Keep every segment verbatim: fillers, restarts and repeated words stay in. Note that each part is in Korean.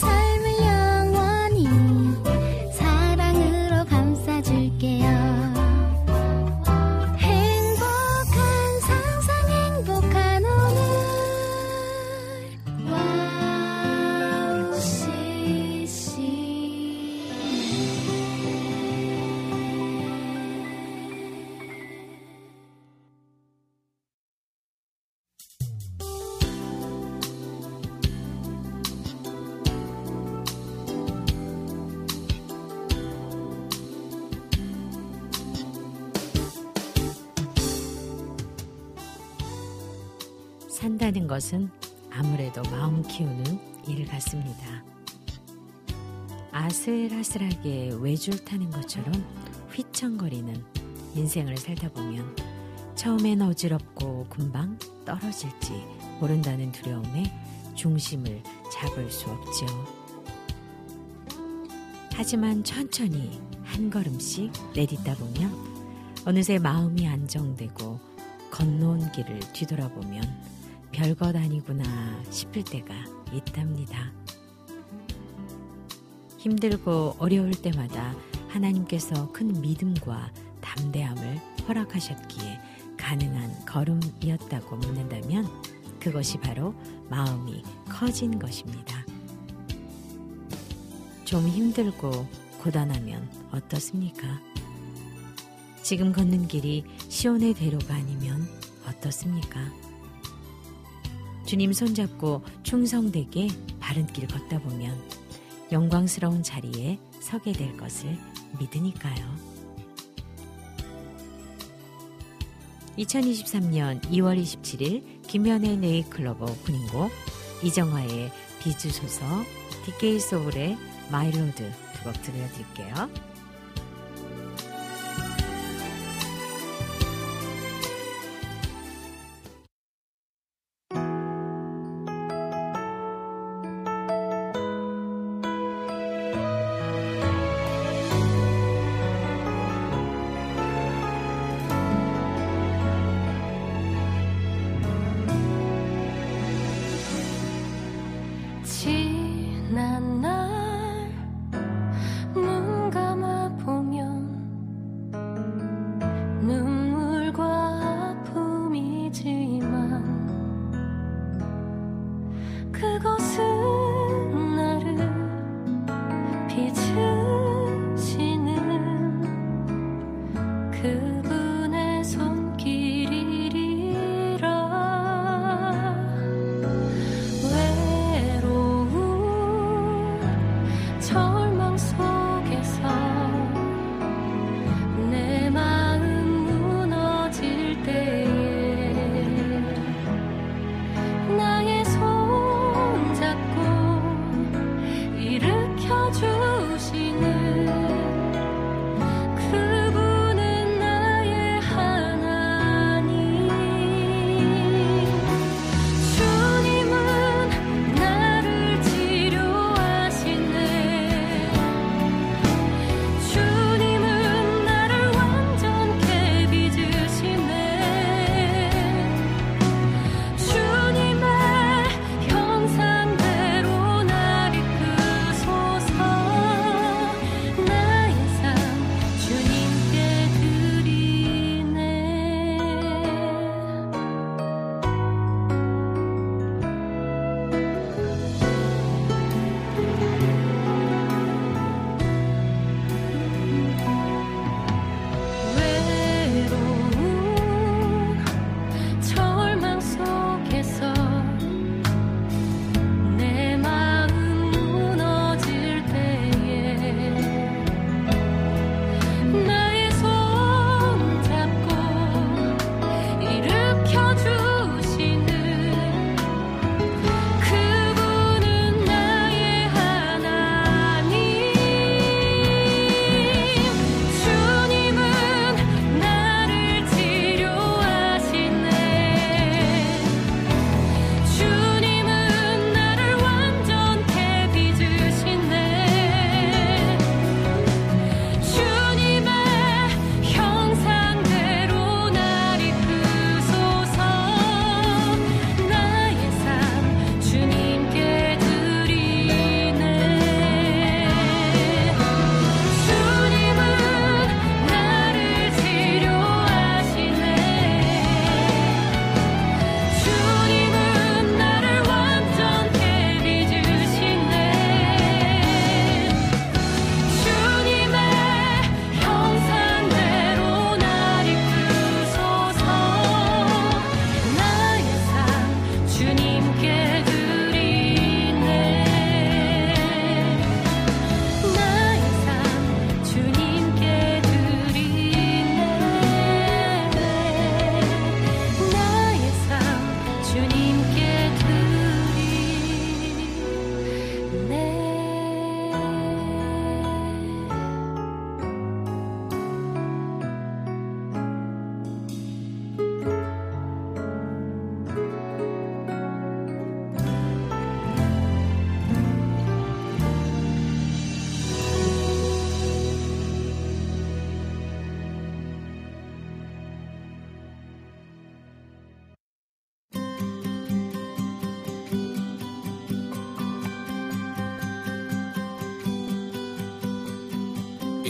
삶을 영원히 사랑으로 감싸줄게요 행복한 상상 행복한 오늘 와우 씨씨 산다는 것은 아무래도 마음 키우는 일 같습니다. 아슬아슬하게 외줄 타는 것처럼 휘청거리는 인생을 살다 보면 처음엔 어지럽고 금방 떨어질지 모른다는 두려움에 중심을 잡을 수 없죠. 하지만 천천히 한 걸음씩 내딛다 보면 어느새 마음이 안정되고 건너온 길을 뒤돌아보면 별것 아니구나 싶을 때가 있답니다. 힘들고 어려울 때마다 하나님께서 큰 믿음과 담대함을 허락하셨기에 가능한 걸음이었다고 묻는다면 그것이 바로 마음이 커진 것입니다. 좀 힘들고 고단하면 어떻습니까? 지금 걷는 길이 시온의 대로가 아니면 어떻습니까? 주님 손잡고 충성되게 바른 길 걷다 보면 영광스러운 자리에 서게 될 것을 믿으니까요. 이천이십삼년 이월 이십칠일 김현의 네이클로버 군인곡 이정화의 비주소서 디케이 소울의 마이로드 두 곡 들려드릴게요. 지난 날 눈 감아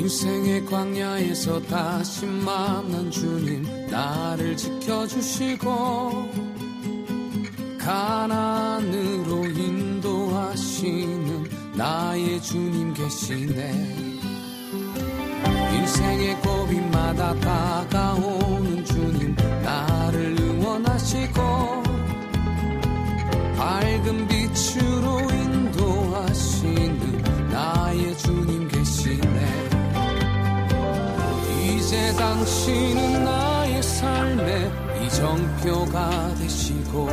인생의 광야에서 다시 만난 주님, 나를 지켜주시고 가난으로 인도하시는 나의 주님 계시네. 인생의 고비마다 다가오는 주님, 나를 응원하시고 밝은 빛으로 인도하시는 나의 주님 계시네. 이제 당신은 나의 삶의 이정표가 되시고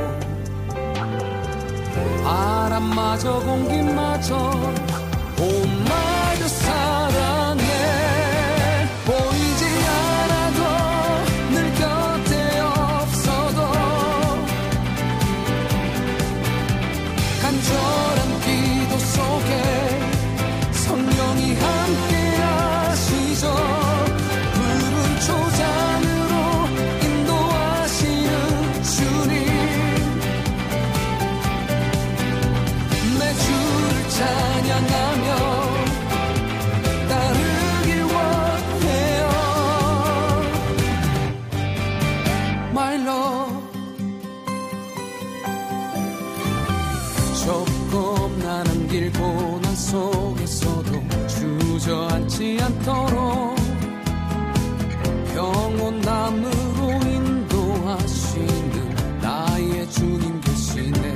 바람마저 공기마저 봄마저 사랑해. 주저앉지 않도록 영원함으로 인도하시는 나의 주님 계시네.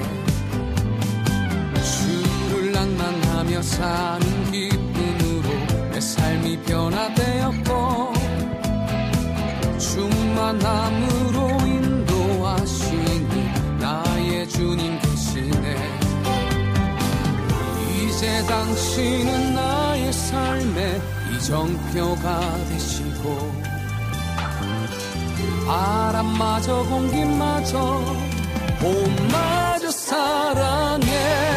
주를 낭만하며 사는 기쁨으로 내 삶이 변화되었고 충만함으로 인도하시는 나의 주님 계시네. 이제 당신은 나의 삶의 이정표가 되시고 바람마저 공기마저 봄마저 사랑해.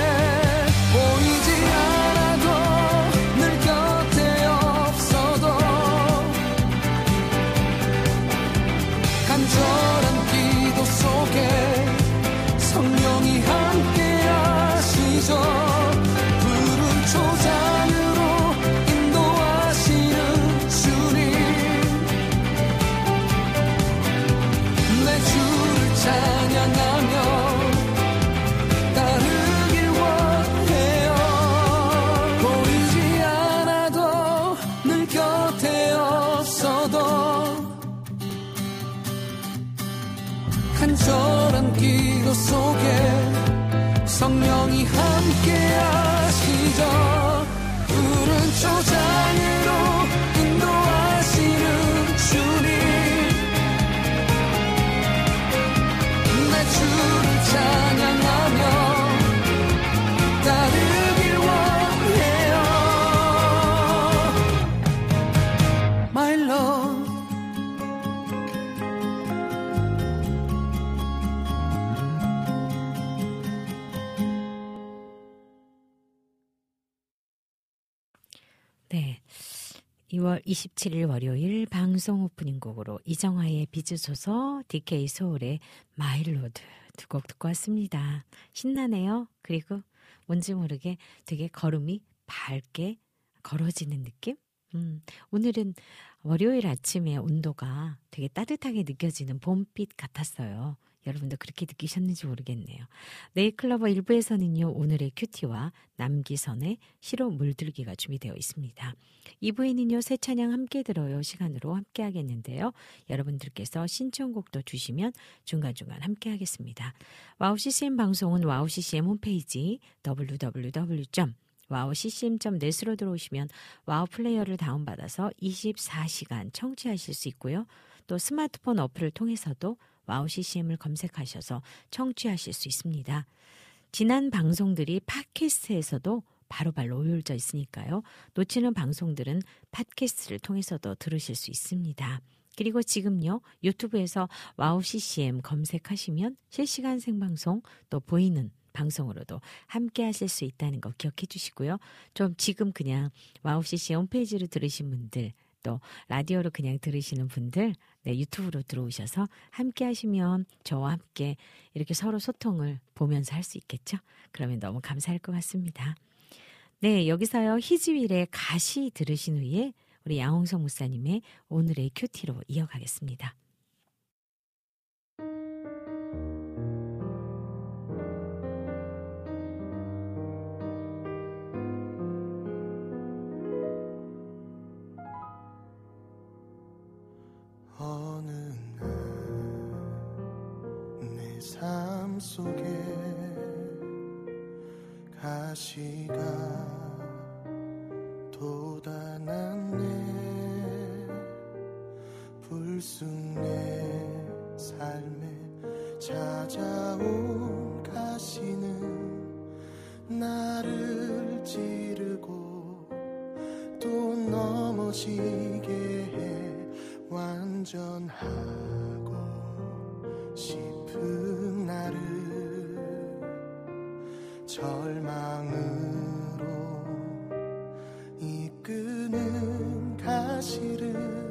저런 기도 속에 성령이 함께 하시죠. 푸른 초장으로 인도하시는 주님, 내 주를 찬양하며 따르길 원해요. My Lord. 네, 이월 이십칠일 월요일 방송 오프닝 곡으로 이정아의 비추소서, 디케이 소울의 마일로드 두 곡 듣고 왔습니다. 신나네요. 그리고 뭔지 모르게 되게 걸음이 밝게 걸어지는 느낌? 음, 오늘은 월요일 아침에 온도가 되게 따뜻하게 느껴지는 봄빛 같았어요. 여러분도 그렇게 느끼셨는지 모르겠네요. 네이클러버 일 부에서는요. 오늘의 큐티와 남기선의 시로 물들기가 준비되어 있습니다. 이 부에는요. 새 찬양 함께 들어요 시간으로 함께 하겠는데요. 여러분들께서 신청곡도 주시면 중간중간 함께 하겠습니다. 와우 씨씨엠 방송은 와우 씨씨엠 홈페이지 더블유 더블유 더블유 점 와우 씨씨엠 점 넷으로 들어오시면 와우 플레이어를 다운받아서 이십사 시간 청취하실 수 있고요. 또 스마트폰 어플을 통해서도 와우 씨씨엠을 검색하셔서 청취하실 수 있습니다. 지난 방송들이 팟캐스트에서도 바로바로 올려져 있으니까요. 놓치는 방송들은 팟캐스트를 통해서도 들으실 수 있습니다. 그리고 지금요. 유튜브에서 와우 씨씨엠 검색하시면 실시간 생방송 또 보이는 방송으로도 함께 하실 수 있다는 거 기억해 주시고요. 좀 지금 그냥 와우 씨씨엠 홈페이지로 들으신 분들, 또 라디오로 그냥 들으시는 분들, 네, 유튜브로 들어오셔서 함께 하시면 저와 함께 이렇게 서로 소통을 보면서 할 수 있겠죠? 그러면 너무 감사할 것 같습니다. 네, 여기서요. 희지윌의 가시 들으신 후에 우리 양홍성 목사님의 오늘의 큐티로 이어가겠습니다. 어느 날 내 삶 속에 가시가 돋아났네. 불쑥 내 삶에 찾아온 가시는 나를 찌르고 또 넘어지게 해. 완전하고 싶은 나를 절망으로 이끄는 가시를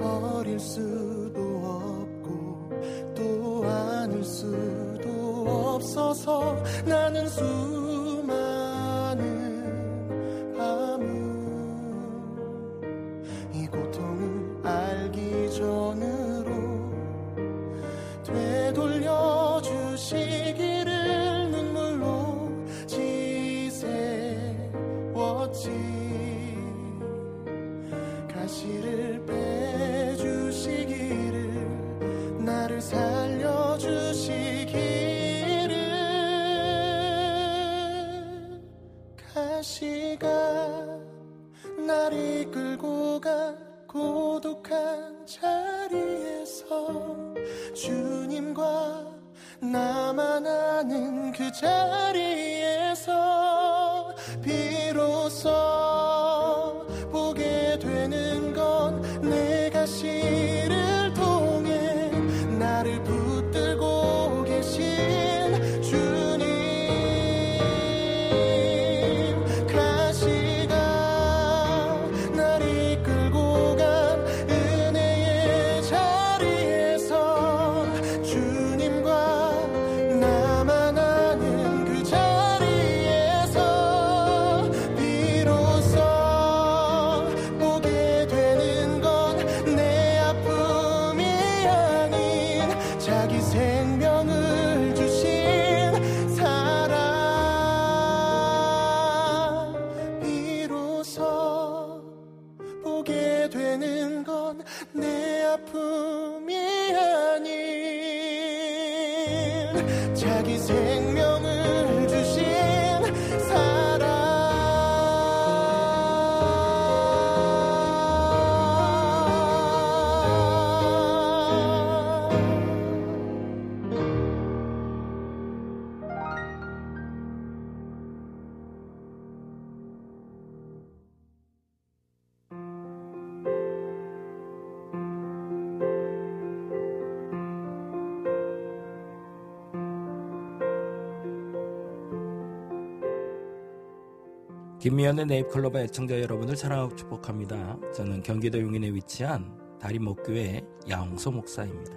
어릴 수도 없고 또 안을 수도 없어서 나는 수많은 밤을 알기 전으로 되돌려주시기를 눈물로 지새웠지. 가시를 빼주시기를 나를 살려주시기를. 가시가 날 이끌고 간 고독한 자리에서 주님과 나만 아는 그 자리에서 비로소 보게 되는 건 내가 시를 통해 나를 붙들고 계신 주님. 김미현의 네잎클로버 애청자 여러분을 사랑하고 축복합니다. 저는 경기도 용인에 위치한 다리목교회 양홍소 목사입니다.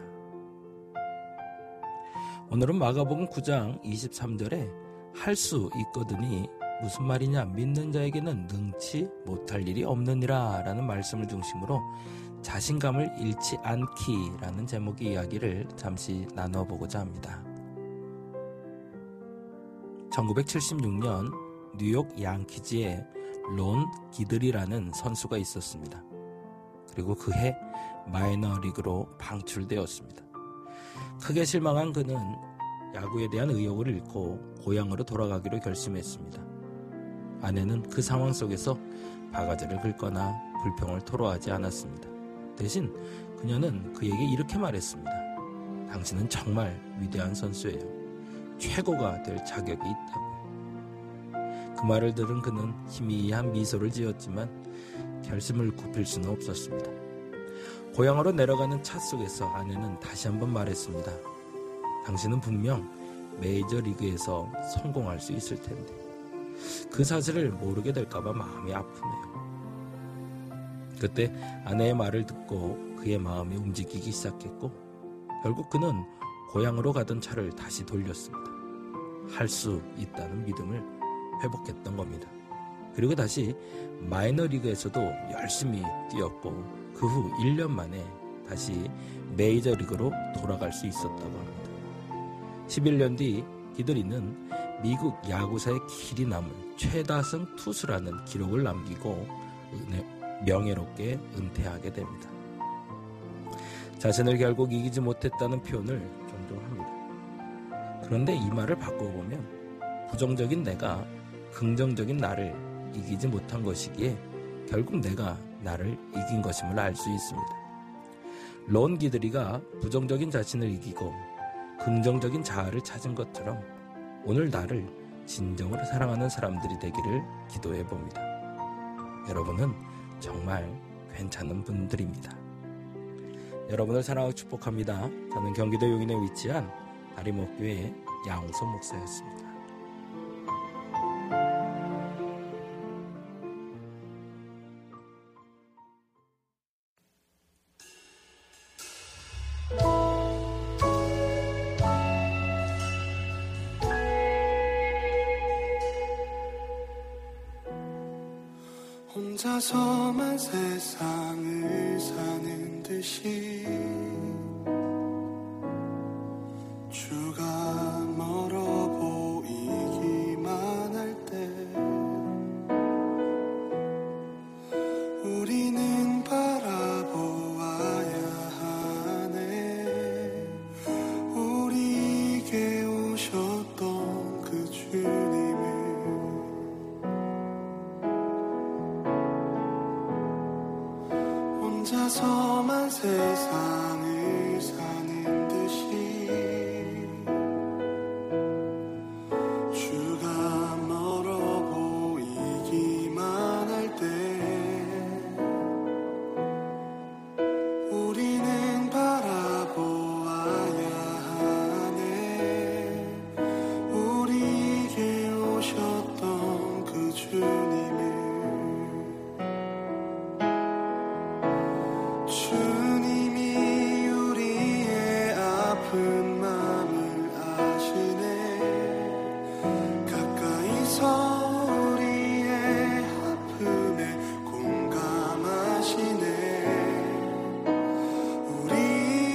오늘은 마가복음 구 장 이십삼 절에 할 수 있거든이 무슨 말이냐, 믿는 자에게는 능치 못할 일이 없느니라 라는 말씀을 중심으로 자신감을 잃지 않기 라는 제목의 이야기를 잠시 나눠보고자 합니다. 천구백칠십육 년 뉴욕 양키즈에 론 기들이라는 선수가 있었습니다. 그리고 그해 마이너리그로 방출되었습니다. 크게 실망한 그는 야구에 대한 의욕을 잃고 고향으로 돌아가기로 결심했습니다. 아내는 그 상황 속에서 바가지를 긁거나 불평을 토로하지 않았습니다. 대신 그녀는 그에게 이렇게 말했습니다. 당신은 정말 위대한 선수예요. 최고가 될 자격이 있다고. 그 말을 들은 그는 희미한 미소를 지었지만 결심을 굽힐 수는 없었습니다. 고향으로 내려가는 차 속에서 아내는 다시 한번 말했습니다. 당신은 분명 메이저리그에서 성공할 수 있을 텐데. 그 사실을 모르게 될까봐 마음이 아프네요. 그때 아내의 말을 듣고 그의 마음이 움직이기 시작했고 결국 그는 고향으로 가던 차를 다시 돌렸습니다. 할 수 있다는 믿음을 회복했던 겁니다. 그리고 다시 마이너리그에서도 열심히 뛰었고 그 후 일 년 만에 다시 메이저리그로 돌아갈 수 있었다고 합니다. 십일 년 뒤 이들이는 미국 야구사의 길이 남은 최다승 투수라는 기록을 남기고 은혜, 명예롭게 은퇴하게 됩니다. 자신을 결국 이기지 못했다는 표현을 종종 합니다. 그런데 이 말을 바꿔보면 부정적인 내가 긍정적인 나를 이기지 못한 것이기에 결국 내가 나를 이긴 것임을 알 수 있습니다. 론 기드리가 부정적인 자신을 이기고 긍정적인 자아를 찾은 것처럼 오늘 나를 진정으로 사랑하는 사람들이 되기를 기도해 봅니다. 여러분은 정말 괜찮은 분들입니다. 여러분을 사랑하고 축복합니다. 저는 경기도 용인에 위치한 다리목교회 양홍성 목사였습니다. 혼자서만 세상을 사는 듯이 주가 멀어 보이기만 할 때 우리는 바라보아야 하네. 우리에게 오셨던 그 주님 서만 세상을 사는 듯이 주가 멀어 보이기만 할 때 우리는 바라보아야 하네. 우리에게 오셨던 그 주님의 오셨던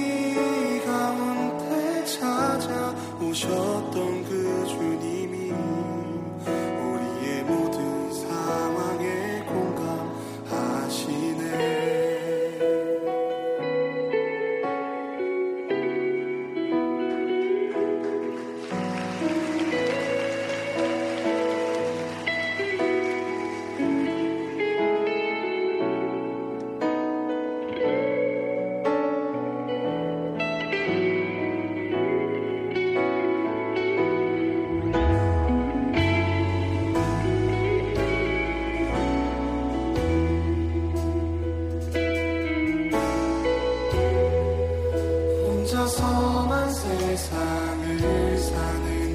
그 주님이 우리의 모든 상황에 공감하시네. 혼자서만 세상을 사는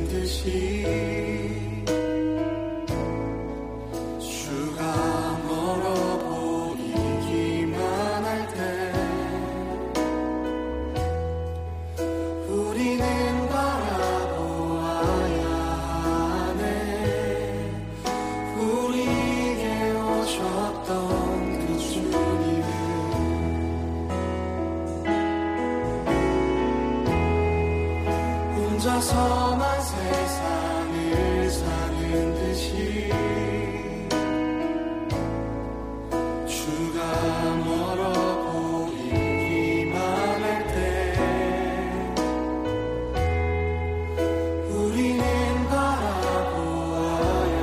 듯이 서만 세상을 사는 듯이 주가 멀어 보이기만 할 때 우리는 바라보아야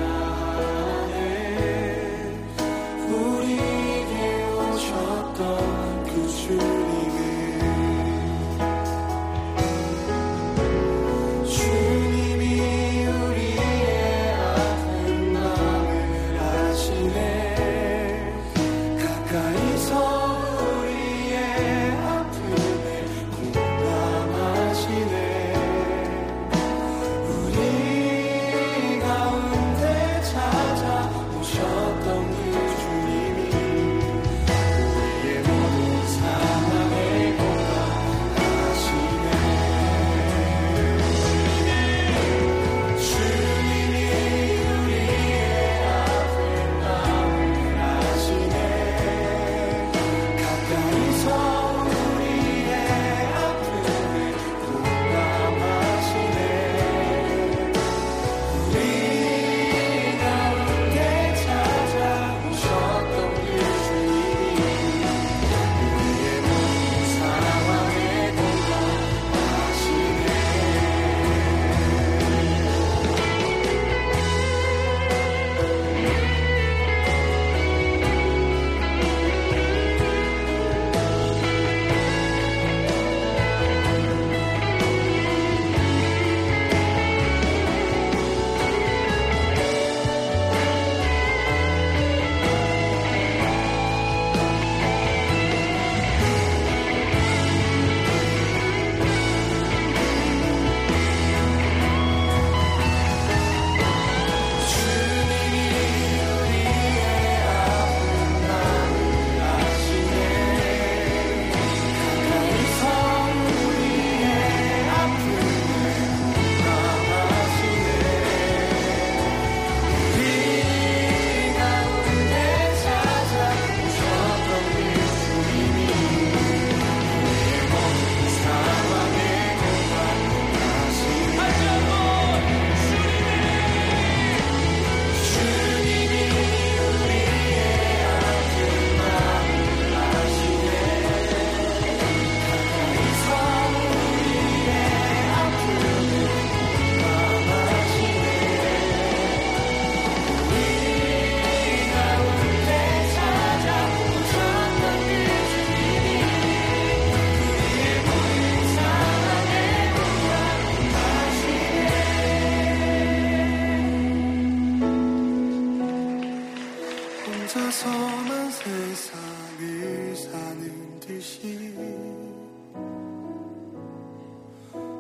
하네. 우리에게 오셨던 그 주 주님이 우리의 아픈 마음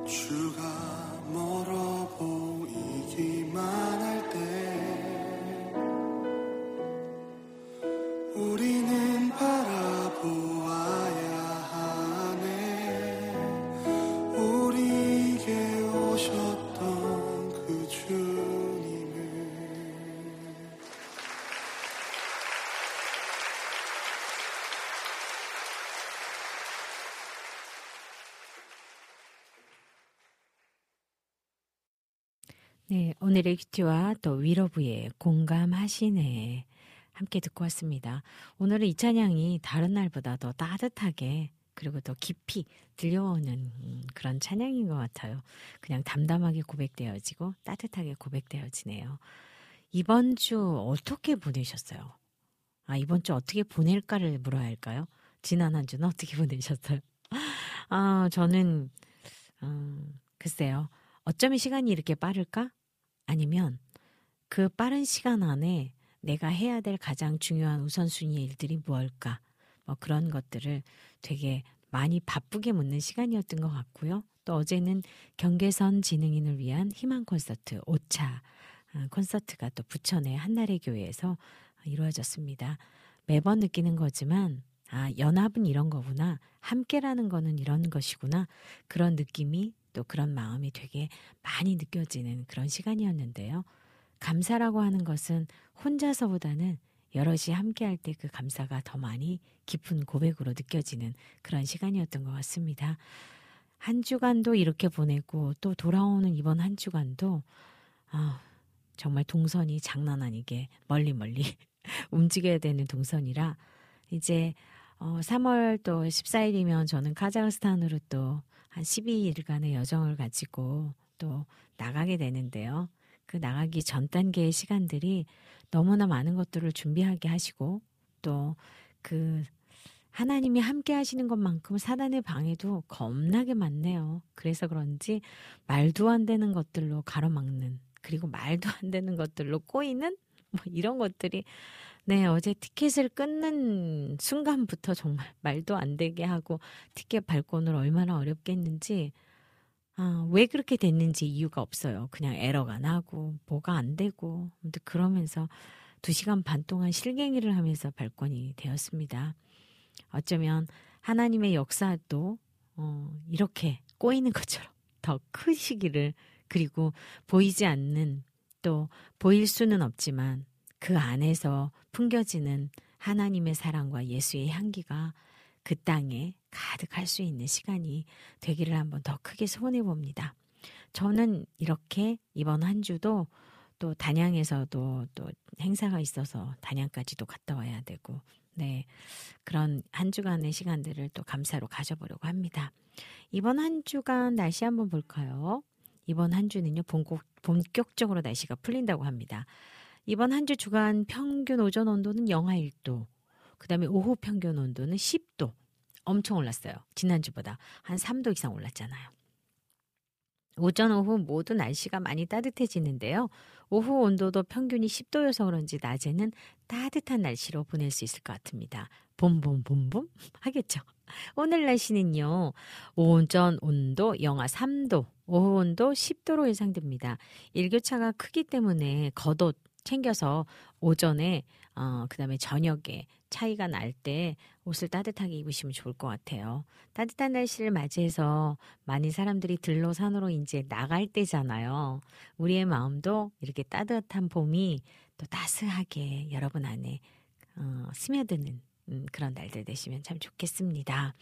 주가 멀어 보이기만 할 때 우리는 바라보아야 하네. 우리에게 오셨던 그 주님을. 네, 오늘의 큐티와 또 위로부의 공감하시네 함께 듣고 왔습니다. 오늘은 이 찬양이 다른 날보다 더 따뜻하게 그리고 더 깊이 들려오는 그런 찬양인 것 같아요. 그냥 담담하게 고백되어지고 따뜻하게 고백되어지네요. 이번 주 어떻게 보내셨어요? 아, 이번 주 어떻게 보낼까를 물어야 할까요? 지난 한 주는 어떻게 보내셨어요? 아, 저는 음, 글쎄요. 어쩜 이 시간이 이렇게 빠를까? 아니면 그 빠른 시간 안에 내가 해야 될 가장 중요한 우선순위의 일들이 무엇일까? 뭐 그런 것들을 되게 많이 바쁘게 묻는 시간이었던 것 같고요. 또 어제는 경계선 지능인을 위한 희망 콘서트 오 차 콘서트가 또 부천의 한나래 교회에서 이루어졌습니다. 매번 느끼는 거지만 아, 연합은 이런 거구나. 함께라는 거는 이런 것이구나. 그런 느낌이 또 그런 마음이 되게 많이 느껴지는 그런 시간이었는데요. 감사라고 하는 것은 혼자서보다는 여럿이 함께할 때 그 감사가 더 많이 깊은 고백으로 느껴지는 그런 시간이었던 것 같습니다. 한 주간도 이렇게 보내고 또 돌아오는 이번 한 주간도 아, 정말 동선이 장난 아니게 멀리 멀리 움직여야 되는 동선이라 이제 어, 삼월 또 십사 일이면 저는 카자흐스탄으로 또 한 십이 일간의 여정을 가지고 또 나가게 되는데요. 그 나가기 전 단계의 시간들이 너무나 많은 것들을 준비하게 하시고 또 그 하나님이 함께 하시는 것만큼 사단의 방해도 겁나게 많네요. 그래서 그런지 말도 안 되는 것들로 가로막는 그리고 말도 안 되는 것들로 꼬이는 뭐 이런 것들이 네, 어제 티켓을 끊는 순간부터 정말 말도 안 되게 하고 티켓 발권을 얼마나 어렵게 했는지 아, 왜 그렇게 됐는지 이유가 없어요. 그냥 에러가 나고 뭐가 안 되고 그러면서 두 시간 반 동안 실갱이를 하면서 발권이 되었습니다. 어쩌면 하나님의 역사도 어, 이렇게 꼬이는 것처럼 더 크시기를 그리고 보이지 않는 또 보일 수는 없지만 그 안에서 풍겨지는 하나님의 사랑과 예수의 향기가 그 땅에 가득할 수 있는 시간이 되기를 한번 더 크게 소원해 봅니다. 저는 이렇게 이번 한 주도 또 단양에서도 또 행사가 있어서 단양까지도 갔다 와야 되고 네 그런 한 주간의 시간들을 또 감사로 가져보려고 합니다. 이번 한 주간 날씨 한번 볼까요? 이번 한 주는요 본국, 본격적으로 날씨가 풀린다고 합니다. 이번 한 주 주간 평균 오전 온도는 영하 일 도, 그 다음에 오후 평균 온도는 십 도. 엄청 올랐어요. 지난주보다 한 삼 도 이상 올랐잖아요. 오전, 오후 모두 날씨가 많이 따뜻해지는데요. 오후 온도도 평균이 십 도여서 그런지 낮에는 따뜻한 날씨로 보낼 수 있을 것 같습니다. 봄봄봄봄 하겠죠. 오늘 날씨는요. 오전 온도 영하 삼 도, 오후 온도 십 도로 예상됩니다. 일교차가 크기 때문에 겉옷 챙겨서 오전에 어, 그 다음에 저녁에 차이가 날 때 옷을 따뜻하게 입으시면 좋을 것 같아요. 따뜻한 날씨를 맞이해서 많은 사람들이 들로 산으로 이제 나갈 때잖아요. 우리의 마음도 이렇게 따뜻한 봄이 또 따스하게 여러분 안에 어, 스며드는 음, 그런 날들 되시면 참 좋겠습니다.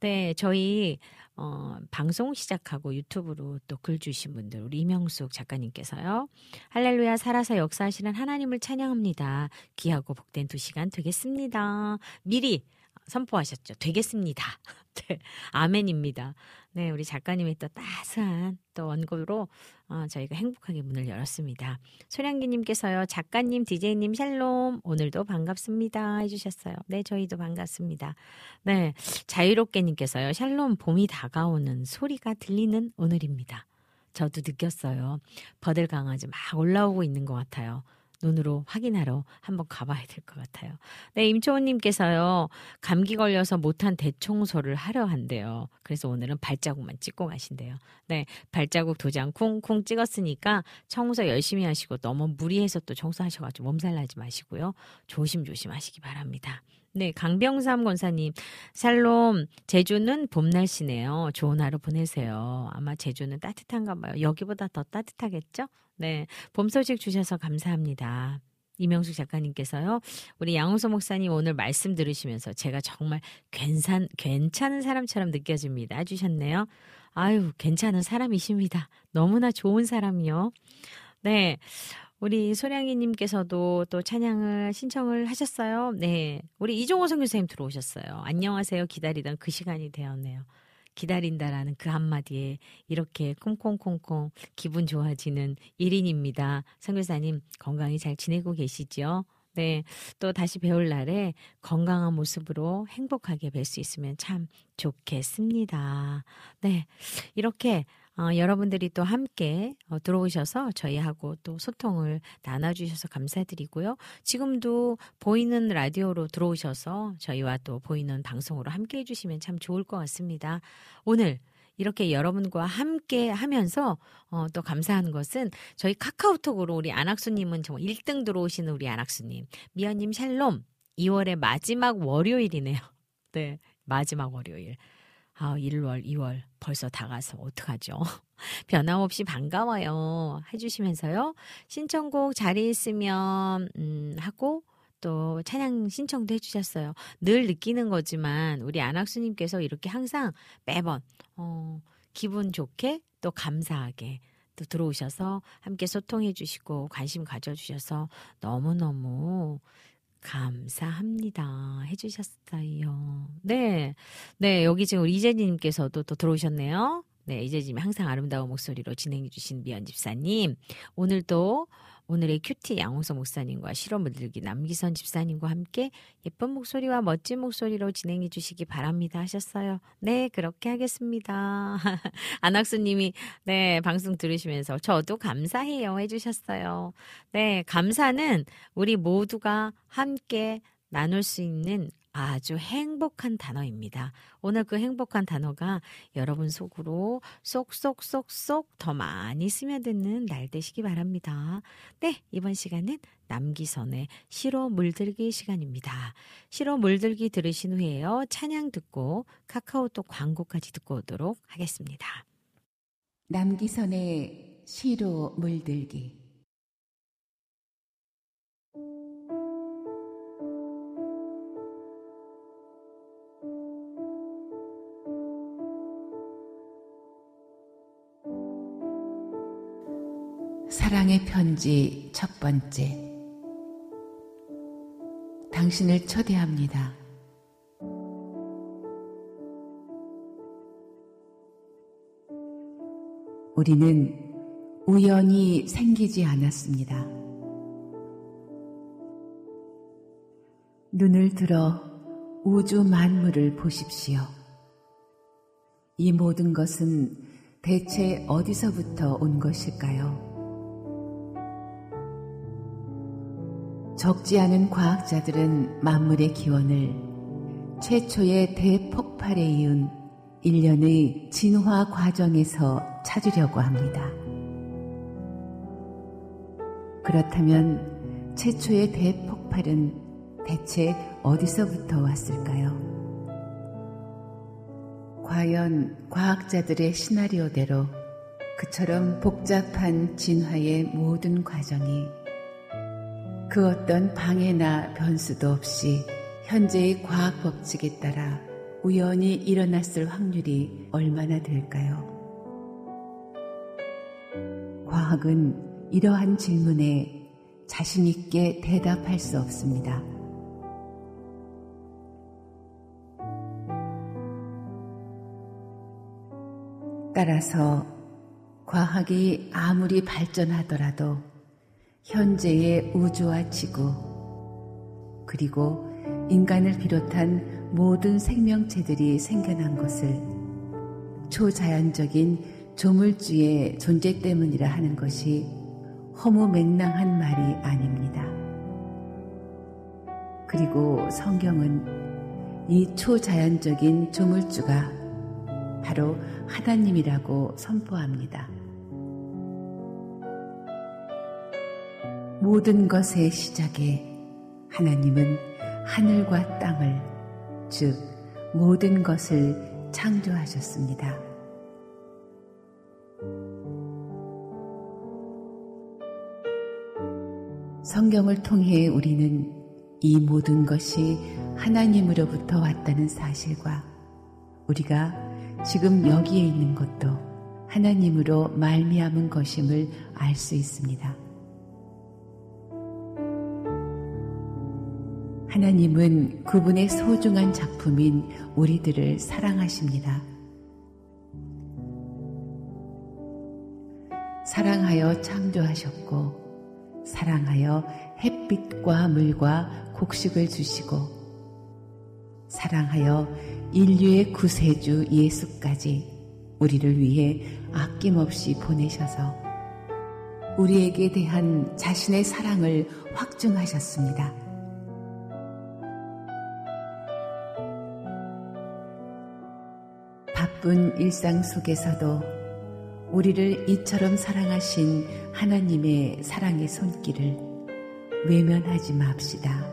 네, 저희 어, 방송 시작하고 유튜브로 또 글 주신 분들 우리 이명숙 작가님께서요. 할렐루야 살아서 역사하시는 하나님을 찬양합니다. 귀하고 복된 두 시간 되겠습니다. 미리 선포하셨죠. 되겠습니다. 네, 아멘입니다. 네, 우리 작가님의 또 따스한 또 원고로 어, 저희가 행복하게 문을 열었습니다. 소량기님께서요. 작가님, 디제이님 샬롬 오늘도 반갑습니다 해주셨어요. 네, 저희도 반갑습니다. 네, 자유롭게님께서요. 샬롬 봄이 다가오는 소리가 들리는 오늘입니다. 저도 느꼈어요. 버들강아지 막 올라오고 있는 것 같아요. 눈으로 확인하러 한번 가봐야 될 것 같아요. 네, 임초원님께서요. 감기 걸려서 못한 대청소를 하려 한대요. 그래서 오늘은 발자국만 찍고 가신대요. 네, 발자국 도장 쿵쿵 찍었으니까 청소 열심히 하시고 너무 무리해서 또 청소하셔가지고 몸살나지 마시고요. 조심조심 하시기 바랍니다. 네, 강병삼 권사님. 살롬, 제주는 봄 날씨네요. 좋은 하루 보내세요. 아마 제주는 따뜻한가 봐요. 여기보다 더 따뜻하겠죠? 네, 봄 소식 주셔서 감사합니다. 이명숙 작가님께서요. 우리 양홍서 목사님 오늘 말씀 들으시면서 제가 정말 괜찮, 괜찮은 사람처럼 느껴집니다. 해주셨네요. 아유, 괜찮은 사람이십니다. 너무나 좋은 사람이요. 네. 우리 소량이님께서도 또 찬양을 신청을 하셨어요. 네, 우리 이종호 선교사님 들어오셨어요. 안녕하세요. 기다리던 그 시간이 되었네요. 기다린다라는 그 한마디에 이렇게 콩콩콩콩 기분 좋아지는 일 인입니다. 선교사님 건강히 잘 지내고 계시죠? 네, 또 다시 배울 날에 건강한 모습으로 행복하게 뵐 수 있으면 참 좋겠습니다. 네, 이렇게 어, 여러분들이 또 함께 어, 들어오셔서 저희하고 또 소통을 나눠주셔서 감사드리고요. 지금도 보이는 라디오로 들어오셔서 저희와 또 보이는 방송으로 함께 해주시면 참 좋을 것 같습니다. 오늘 이렇게 여러분과 함께 하면서 어, 또 감사한 것은 저희 카카오톡으로 우리 안학수님은 정말 일 등 들어오시는 우리 안학수님. 미연님 샬롬. 이월의 마지막 월요일이네요. 네, 마지막 월요일. 아, 일월, 이월 벌써 다 가서 어떡하죠? 변함없이 반가워요. 해주시면서요. 신청곡 자리 있으면 음, 하고 또 찬양 신청도 해주셨어요. 늘 느끼는 거지만 우리 안학수님께서 이렇게 항상 매번 어, 기분 좋게 또 감사하게 또 들어오셔서 함께 소통해 주시고 관심 가져주셔서 너무너무 감사합니다. 해주셨어요. 네. 네. 여기 지금 이재진님께서도 또 들어오셨네요. 네. 이재진님이 항상 아름다운 목소리로 진행해주신 미연 집사님. 오늘도 오늘의 큐티 양홍석 목사님과 실험을 들기 남기선 집사님과 함께 예쁜 목소리와 멋진 목소리로 진행해 주시기 바랍니다 하셨어요. 네, 그렇게 하겠습니다. 안학수님이 네 방송 들으시면서 저도 감사해요 해주셨어요. 네, 감사는 우리 모두가 함께 나눌 수 있는 아주 행복한 단어입니다. 오늘 그 행복한 단어가 여러분 속으로 쏙쏙쏙쏙 더 많이 스며드는 날 되시기 바랍니다. 네, 이번 시간은 남기선의 시로 물들기 시간입니다. 시로 물들기 들으신 후에요. 찬양 듣고 카카오톡 광고까지 듣고 오도록 하겠습니다. 남기선의 시로 물들기. 사랑의 편지 첫 번째. 당신을 초대합니다. 우리는 우연히 생기지 않았습니다. 눈을 들어 우주 만물을 보십시오. 이 모든 것은 대체 어디서부터 온 것일까요? 적지 않은 과학자들은 만물의 기원을 최초의 대폭발에 이은 일련의 진화 과정에서 찾으려고 합니다. 그렇다면 최초의 대폭발은 대체 어디서부터 왔을까요? 과연 과학자들의 시나리오대로 그처럼 복잡한 진화의 모든 과정이 그 어떤 방해나 변수도 없이 현재의 과학 법칙에 따라 우연히 일어났을 확률이 얼마나 될까요? 과학은 이러한 질문에 자신 있게 대답할 수 없습니다. 따라서 과학이 아무리 발전하더라도 현재의 우주와 지구, 그리고 인간을 비롯한 모든 생명체들이 생겨난 것을 초자연적인 조물주의 존재 때문이라 하는 것이 허무맹랑한 말이 아닙니다. 그리고 성경은 이 초자연적인 조물주가 바로 하나님이라고 선포합니다. 모든 것의 시작에 하나님은 하늘과 땅을, 즉 모든 것을 창조하셨습니다. 성경을 통해 우리는 이 모든 것이 하나님으로부터 왔다는 사실과 우리가 지금 여기에 있는 것도 하나님으로 말미암은 것임을 알 수 있습니다. 하나님은 그분의 소중한 작품인 우리들을 사랑하십니다. 사랑하여 창조하셨고 사랑하여 햇빛과 물과 곡식을 주시고 사랑하여 인류의 구세주 예수까지 우리를 위해 아낌없이 보내셔서 우리에게 대한 자신의 사랑을 확증하셨습니다. 바쁜 일상 속에서도 우리를 이처럼 사랑하신 하나님의 사랑의 손길을 외면하지 맙시다.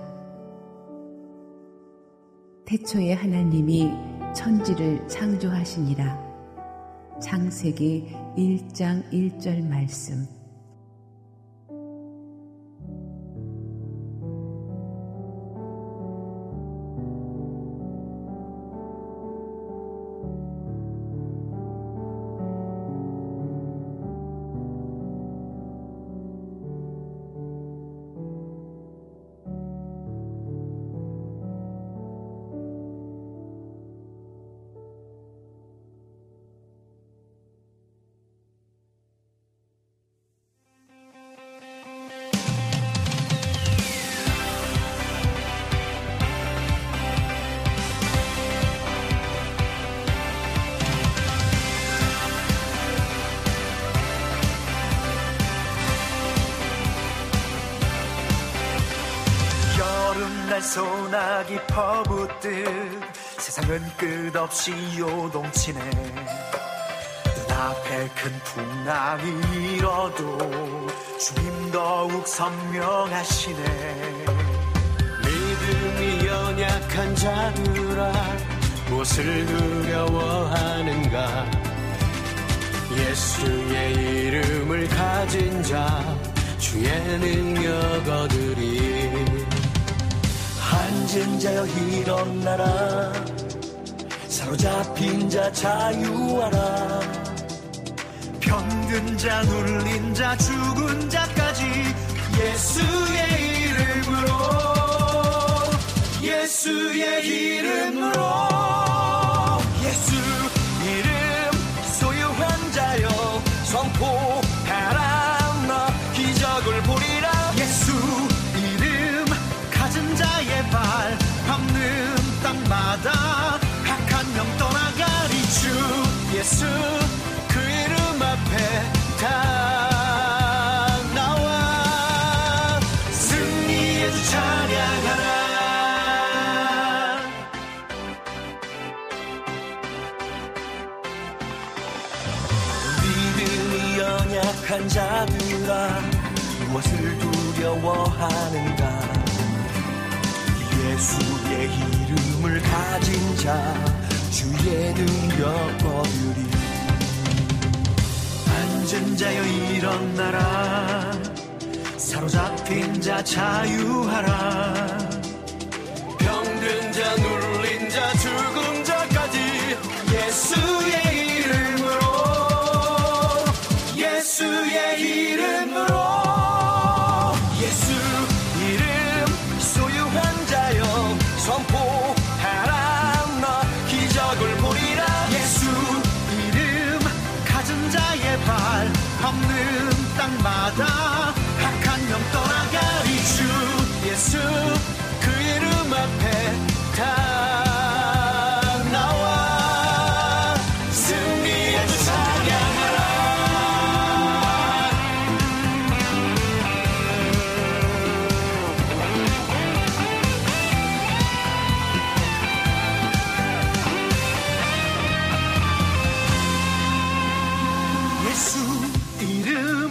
태초에 하나님이 천지를 창조하시니라. 창세기 일 장 일 절 말씀. 소나기 퍼붓듯 세상은 끝없이 요동치네. 눈앞에 큰 풍랑이 일어도 주님 더욱 선명하시네. 믿음이 연약한 자들아 무엇을 두려워하는가. 예수의 이름을 가진 자 주의 능력 얻으리. 앉은 자여 일어나라. 사로잡힌 자 자유하라. 병든 자 눌린 자 죽은 자까지 예수의 이름으로, 예수의 이름으로, 예수 이름 소유한 자여 선포하라. 너 기적을 보리라. 예수 자의 발 밟는 땅마다 악한 영 떠나가리. 주 예수 그 이름 앞에 다 나와 승리의 주 찬양하라. 믿음이 연약한 자들아 무엇을 두려워하는가. 예수의 이름을 가진 자 주의 능력 얻으리. 앉은 자여 일어나라. 사로잡힌 자 자유하라. 병든 자 눌린 자 죽은 자까지 예수의 이름으로, 예수의 이름으로, 예수 선포하라. 너 기적을 보리라. 예수 이름 가진 자의 발 밟는 땅마다 악한 영 떠나가리. 주 예수 그 이름 앞에 다 승리의 주 찬양하라. 예수 이름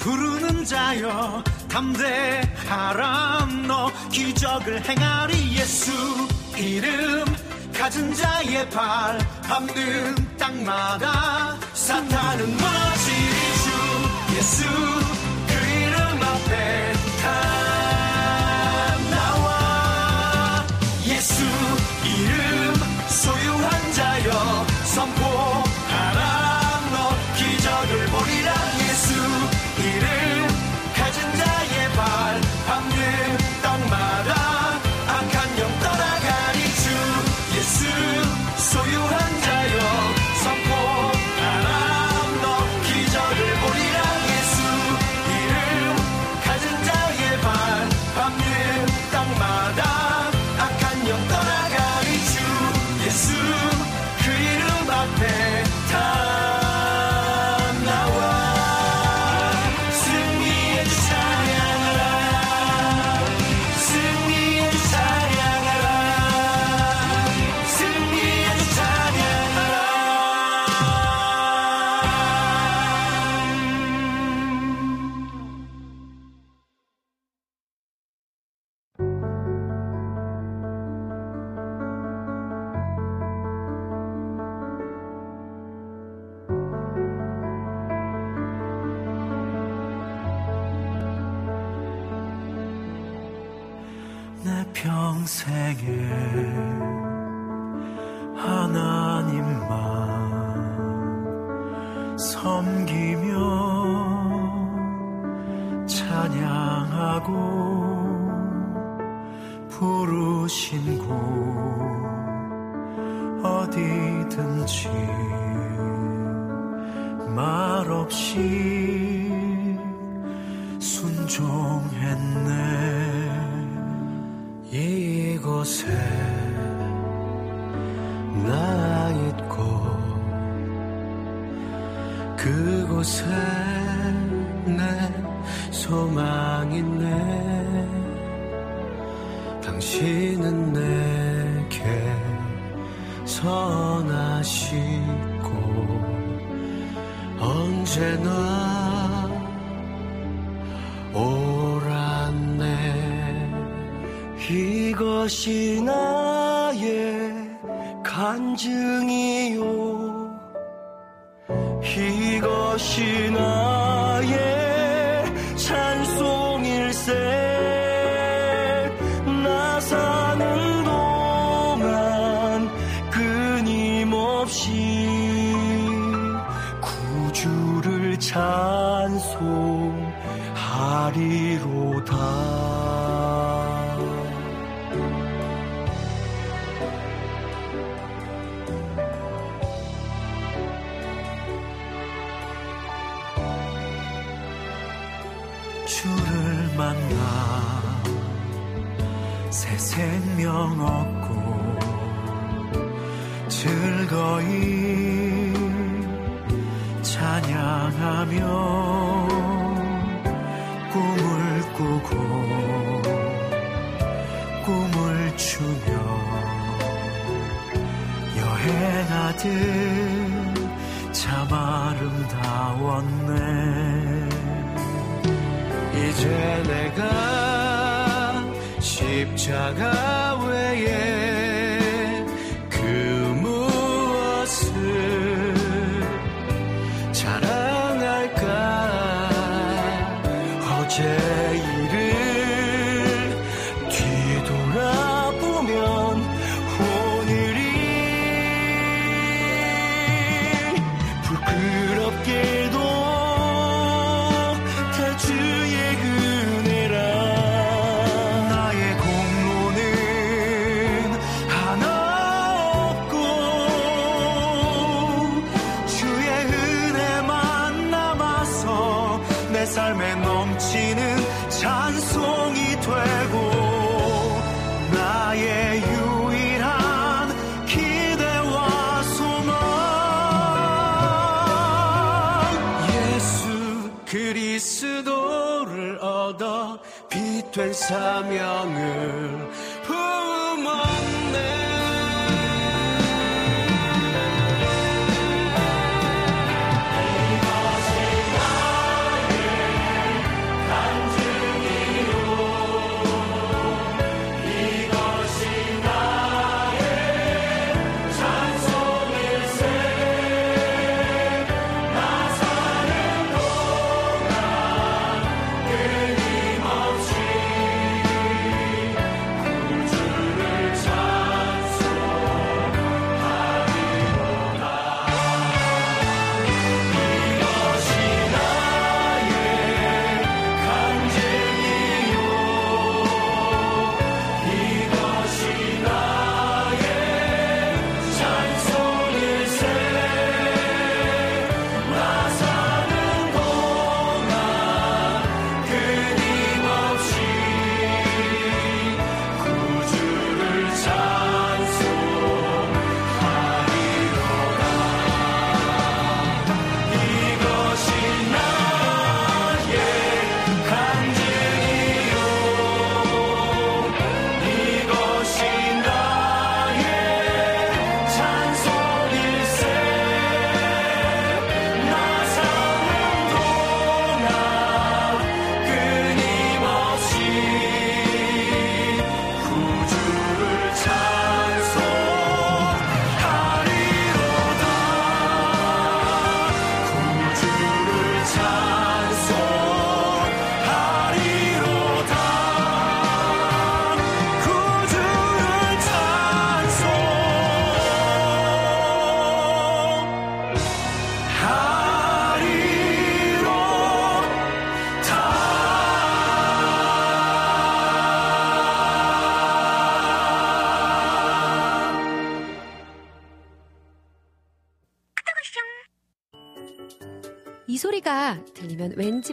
부르는 자여 담대하라 너 기적을 행하리 예수 이름 가진 자의 발 밟는 땅마다 사탄은 무너지리 주 예수 그 이름 앞에 다 나와 예수 이름 소유한 자여 선포하라 기적을 보리라 예수 이름 가진 자의 발 밟는 땅마다 악한 영 떠나가리 주 예수 소유한 자여 선포하라 너 기적을 보리라 예수 이름 가진 자의 발 밟는 땅마다 악한 영 떠나가리 주 예수 그 이름 앞에 다 주를 만나 새 생명 얻고 즐거이 찬양하며 꿈을 꾸고 꿈을 추며 여행하듯 참 아름다웠네 이제 내가 십자가 외에 그 무엇을 자랑할까 어제 일을 뒤돌아보면 오늘이 부끄럽게도 삶에 넘치는 찬송이 되고 나의 유일한 기대와 소망 예수 그리스도를 얻어 빛된 사명을 품었네 이것은 이 소리가 들리면 왠지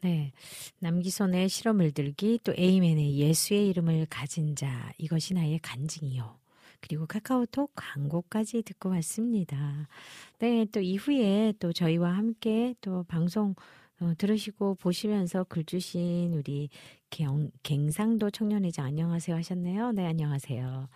네, 남기선의 실험을 들기, 또 에이맨의 예수의 이름을 가진 자, 이것이 나의 간증이요. 그리고 카카오톡 광고까지 듣고 왔습니다. 네, 또 이후에 또 저희와 함께 또 방송 어, 들으시고 보시면서 글 주신 우리 갱, 갱상도 청년회장 안녕하세요 하셨네요. 네, 안녕하세요.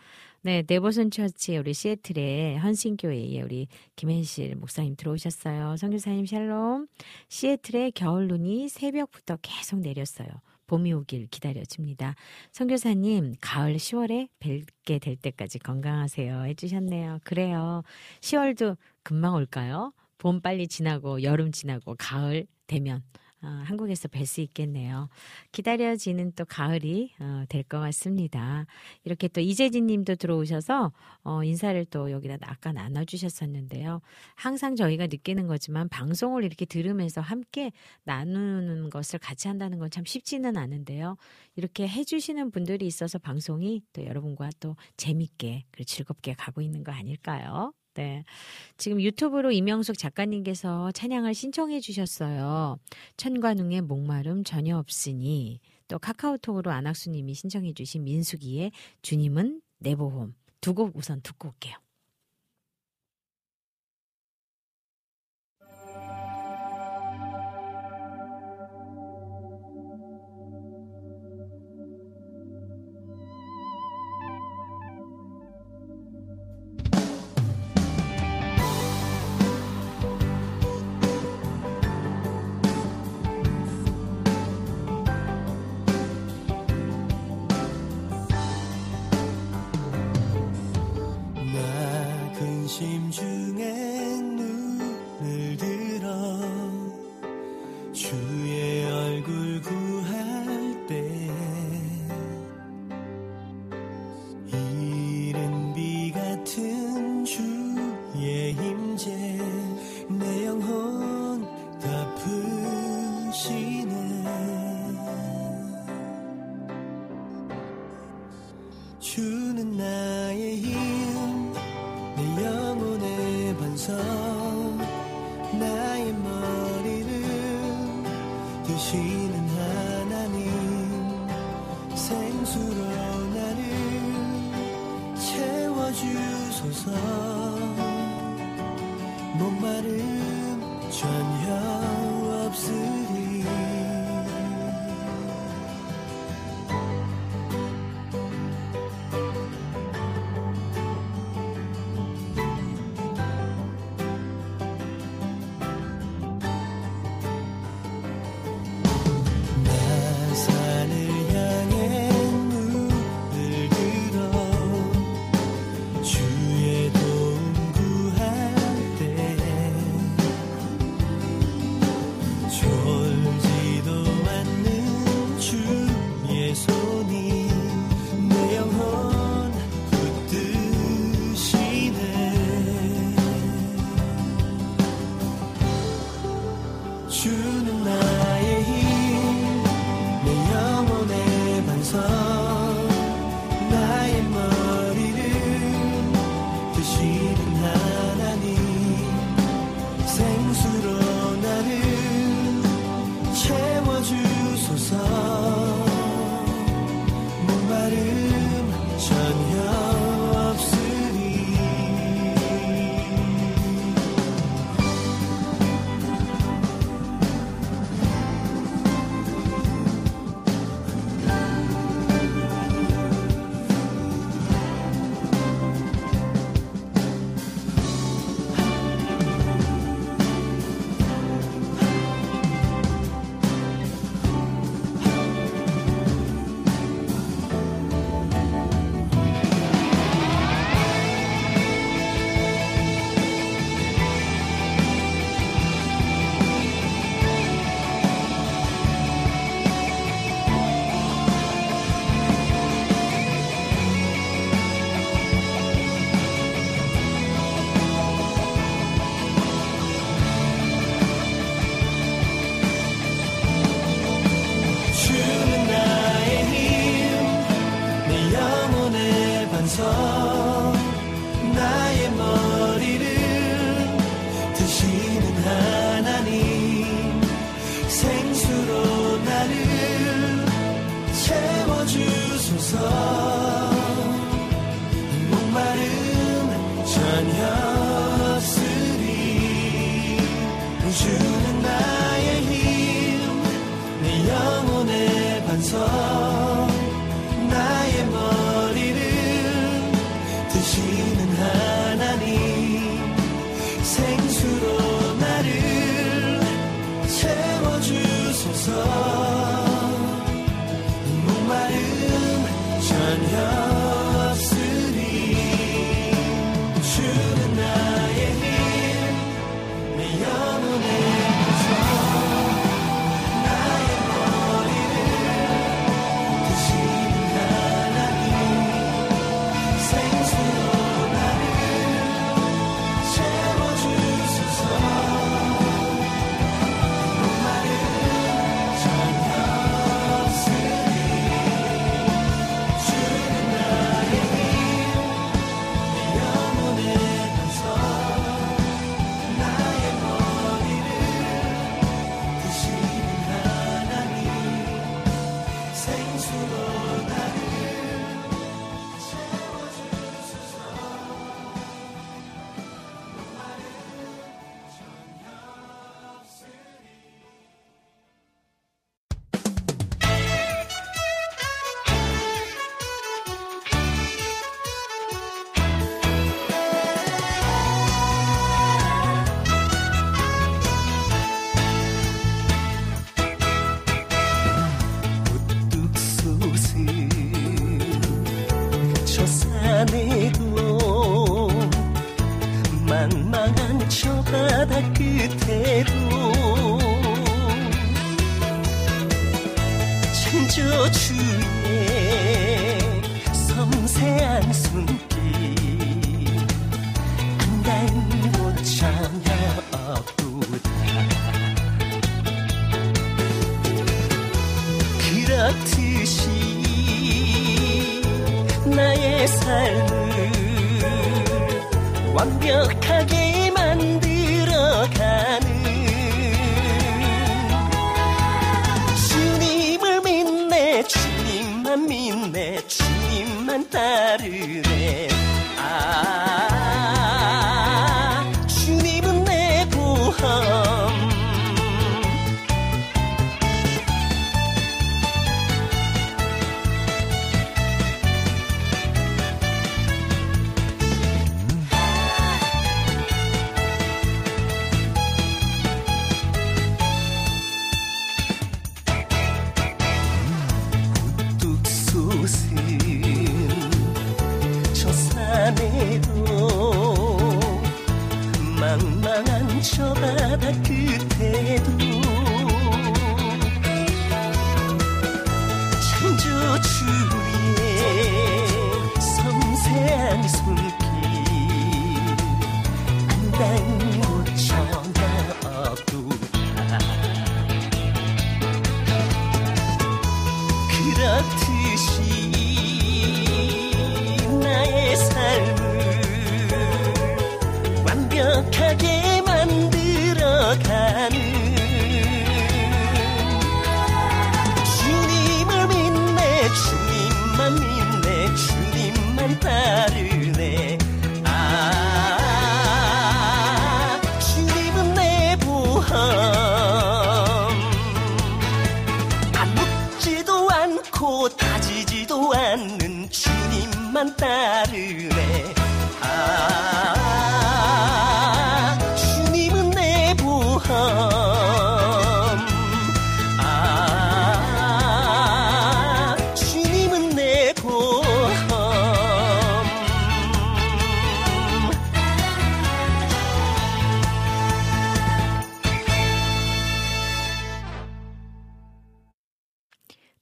네, 네버슨 처치 우리 시애틀의 헌신교회에 우리 김혜실 목사님 들어오셨어요. 선교사님 샬롬. 시애틀의 겨울 눈이 새벽부터 계속 내렸어요. 봄이 오길 기다려집니다. 선교사님 가을 시월에 뵐게 될 때까지 건강하세요 해주셨네요. 그래요. 시월도 금방 올까요? 봄 빨리 지나고 여름 지나고 가을 되면 어, 한국에서 뵐 수 있겠네요. 기다려지는 또 가을이 어, 될 것 같습니다. 이렇게 또 이재진 님도 들어오셔서 어, 인사를 또 여기다 아까 나눠주셨었는데요. 항상 저희가 느끼는 거지만 방송을 이렇게 들으면서 함께 나누는 것을 같이 한다는 건 참 쉽지는 않은데요. 이렇게 해주시는 분들이 있어서 방송이 또 여러분과 또 재밌게 그리고 즐겁게 가고 있는 거 아닐까요? 네. 지금 유튜브로 이명숙 작가님께서 찬양을 신청해 주셨어요. 천관웅의 목마름 전혀 없으니, 또 카카오톡으로 안학수님이 신청해 주신 민숙이의 주님은 내 보험. 두 곡 우선 듣고 올게요. 심중에 눈을 들어 주의 얼굴 구할 때 이른 비 같은 주의 임재 내 영혼 갚으시네 주는 나의 힘 영혼의 반석 나의 머리를 드시는 하나님 생수로 나를 채워주소서 목마름 전혀 없으리 저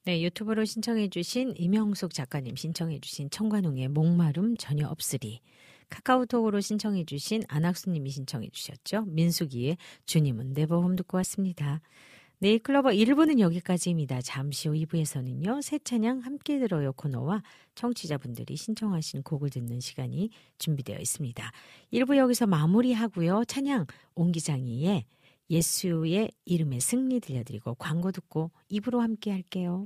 네, 유튜브로 신청해 주신 임영숙 작가님 신청해 주신 청관홍의 목마름 전혀 없으리, 카카오톡으로 신청해 주신 안학수님이 신청해 주셨죠. 민숙이의 주님은 네버홈 듣고 왔습니다. 네, 클로버 일 부는 여기까지입니다. 잠시 후 이 부에서는요. 새 찬양 함께 들어요 코너와 청취자분들이 신청하신 곡을 듣는 시간이 준비되어 있습니다. 일 부 여기서 마무리하고요. 찬양 옹기장이의 예수의 이름의 승리 들려드리고 광고 듣고 이 부로 함께 할게요.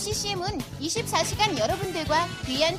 씨씨엠은 이십사 시간 여러분들과 귀한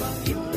와요.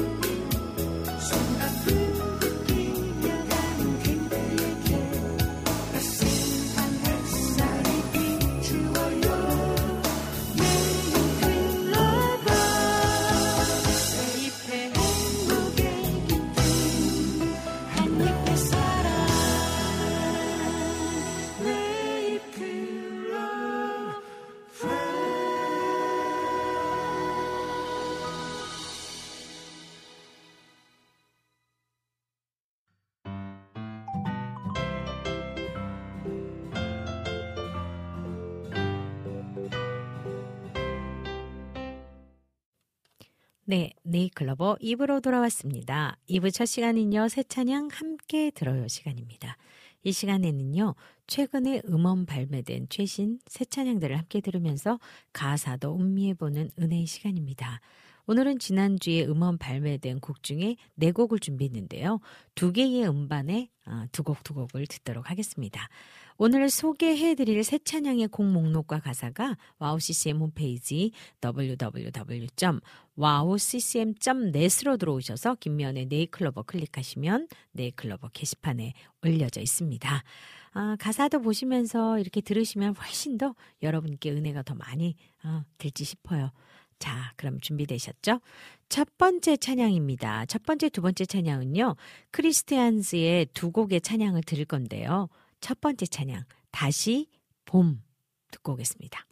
네, 네이클러버 이 부로 돌아왔습니다. 이 부 첫 시간은요, 새 찬양 함께 들어요 시간입니다. 이 시간에는요, 최근에 음원 발매된 최신 새 찬양들을 함께 들으면서 가사도 음미해보는 은혜의 시간입니다. 오늘은 지난주에 음원 발매된 곡 중에 네 곡을 준비했는데요. 두 개의 음반에 두 곡 두 곡을 듣도록 하겠습니다. 오늘 소개해드릴 새 찬양의 곡 목록과 가사가 와우 씨씨엠 홈페이지 더블유 더블유 더블유 점 와우 씨씨엠 점 넷으로 들어오셔서 김미연의 네이클로버 클릭하시면 네이클로버 게시판에 올려져 있습니다. 아, 가사도 보시면서 이렇게 들으시면 훨씬 더 여러분께 은혜가 더 많이 아, 들지 싶어요. 자, 그럼 준비되셨죠? 첫 번째 찬양입니다. 첫 번째, 두 번째 찬양은요, 크리스티안즈의 두 곡의 찬양을 들을 건데요. 첫 번째 찬양, 다시 봄 듣고 오겠습니다.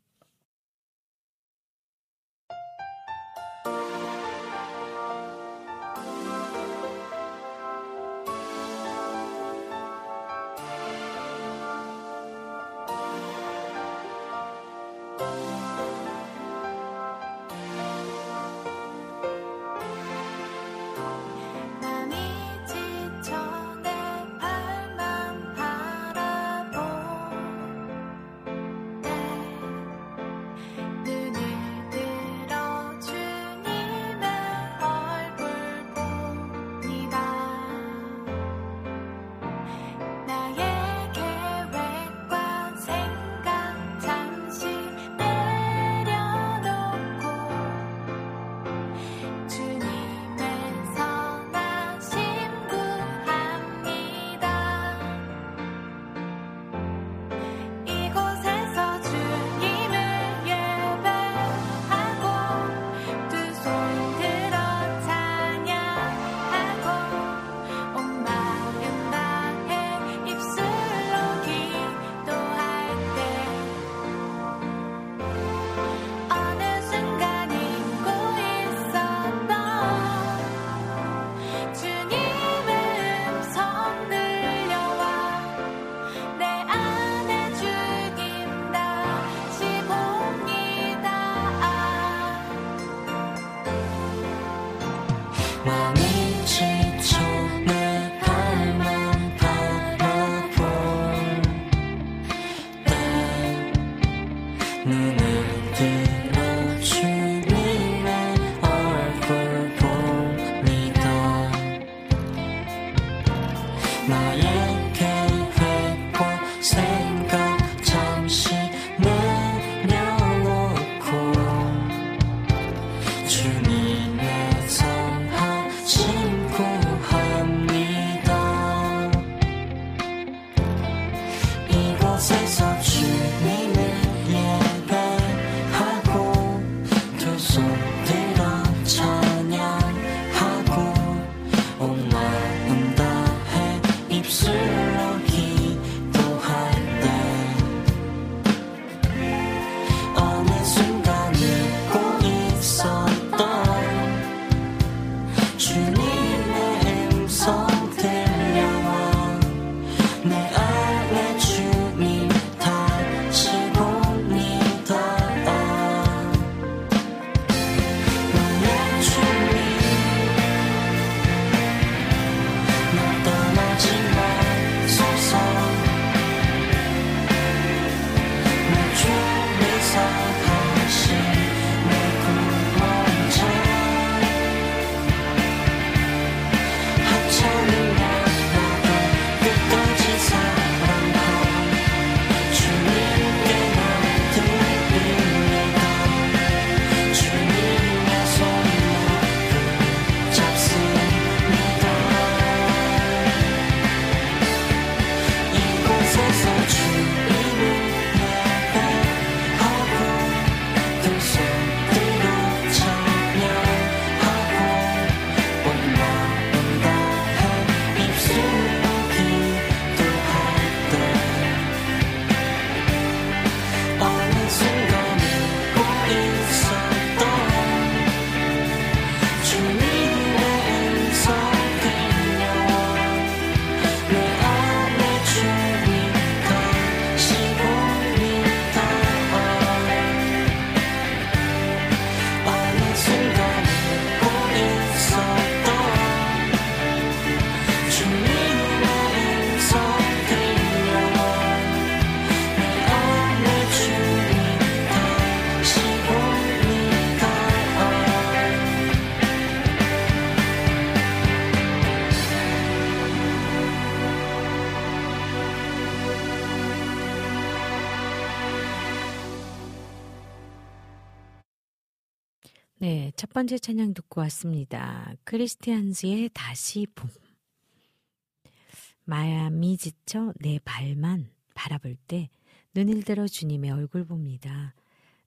네, 첫 번째 찬양 듣고 왔습니다. 크리스티안즈의 다시 봄. 마음이 지쳐 내 발만 바라볼 때 눈을 들어 주님의 얼굴 봅니다.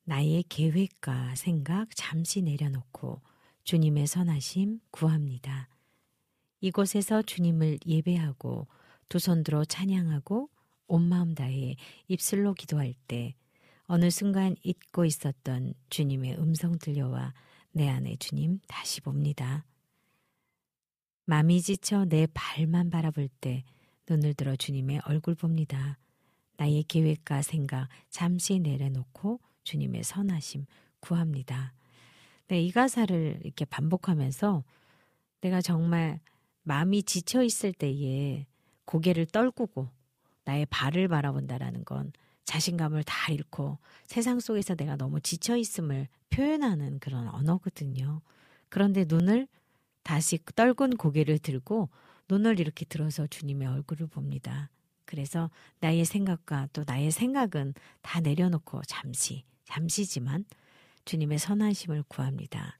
나의 계획과 생각 잠시 내려놓고 주님의 선하심 구합니다. 이곳에서 주님을 예배하고 두 손 들어 찬양하고 온 마음 다해 입술로 기도할 때 어느 순간 잊고 있었던 주님의 음성 들려와 내 안에 주님 다시 봅니다. 마음이 지쳐 내 발만 바라볼 때 눈을 들어 주님의 얼굴 봅니다. 나의 계획과 생각 잠시 내려놓고 주님의 선하심 구합니다. 네, 이 가사를 이렇게 반복하면서 내가 정말 마음이 지쳐 있을 때에 고개를 떨구고 나의 발을 바라본다라는 건 자신감을 다 잃고 세상 속에서 내가 너무 지쳐있음을 표현하는 그런 언어거든요. 그런데 눈을 다시 떨군 고개를 들고 눈을 이렇게 들어서 주님의 얼굴을 봅니다. 그래서 나의 생각과 또 나의 생각은 다 내려놓고 잠시, 잠시지만 주님의 선하심을 구합니다.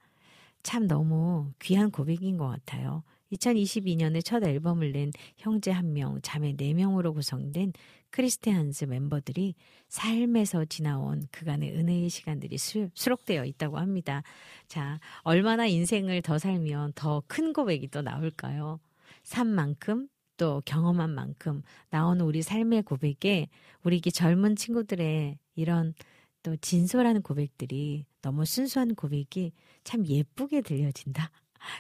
참 너무 귀한 고백인 것 같아요. 이천이십이 년에 첫 앨범을 낸 형제 한 명, 자매 네 명으로 구성된 크리스티안즈 멤버들이 삶에서 지나온 그간의 은혜의 시간들이 수, 수록되어 있다고 합니다. 자, 얼마나 인생을 더 살면 더 큰 고백이 또 나올까요? 산 만큼 또 경험한 만큼 나온 우리 삶의 고백에 우리 젊은 친구들의 이런 또 진솔한 고백들이 너무 순수한 고백이 참 예쁘게 들려진다.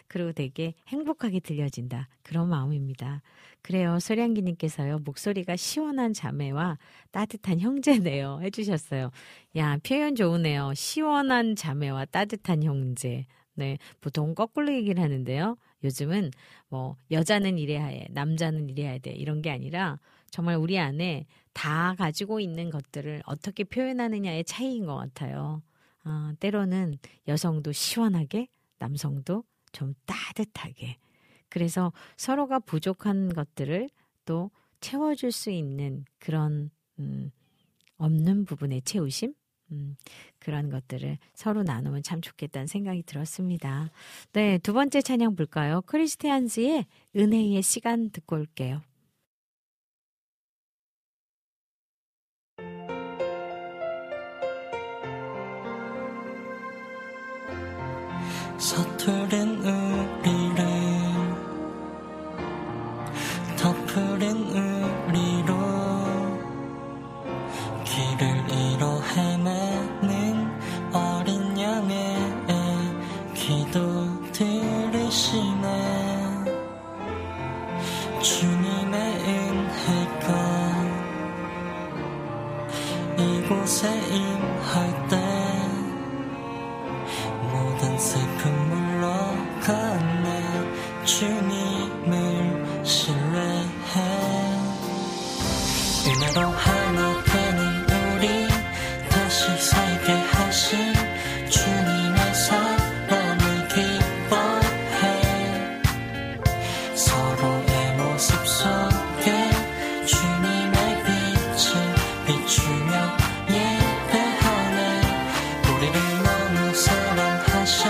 그리고 되게 행복하게 들려진다. 그런 마음입니다. 그래요. 소량기님께서요. 목소리가 시원한 자매와 따뜻한 형제네요. 해주셨어요. 야, 표현 좋으네요. 시원한 자매와 따뜻한 형제. 네, 보통 거꾸로 얘기를 하는데요. 요즘은 뭐 여자는 이래야 해, 남자는 이래야 돼 이런 게 아니라 정말 우리 안에 다 가지고 있는 것들을 어떻게 표현하느냐의 차이인 것 같아요. 아, 때로는 여성도 시원하게, 남성도 좀 따뜻하게. 그래서 서로가 부족한 것들을 또 채워줄 수 있는 그런 음, 없는 부분의 채우심? 음, 그런 것들을 서로 나누면 참 좋겠다는 생각이 들었습니다. 네, 두 번째 찬양 볼까요? 크리스티안즈의 은혜의 시간 듣고 올게요. 서투른 우리를 덮으린 우리로 길을 잃어 헤매는 어린 양의 기도 들으시네 주님의 은혜가 이곳에 임할 때 모든 슬픔 물러갔네 주님을 신뢰해 은혜로 하나 되니 우리 다시 살게 하신 주님의 사랑을 기뻐해 서로의 모습 속에 주님의 빛을 비추며 예배하네 우리를 너무 사랑하셔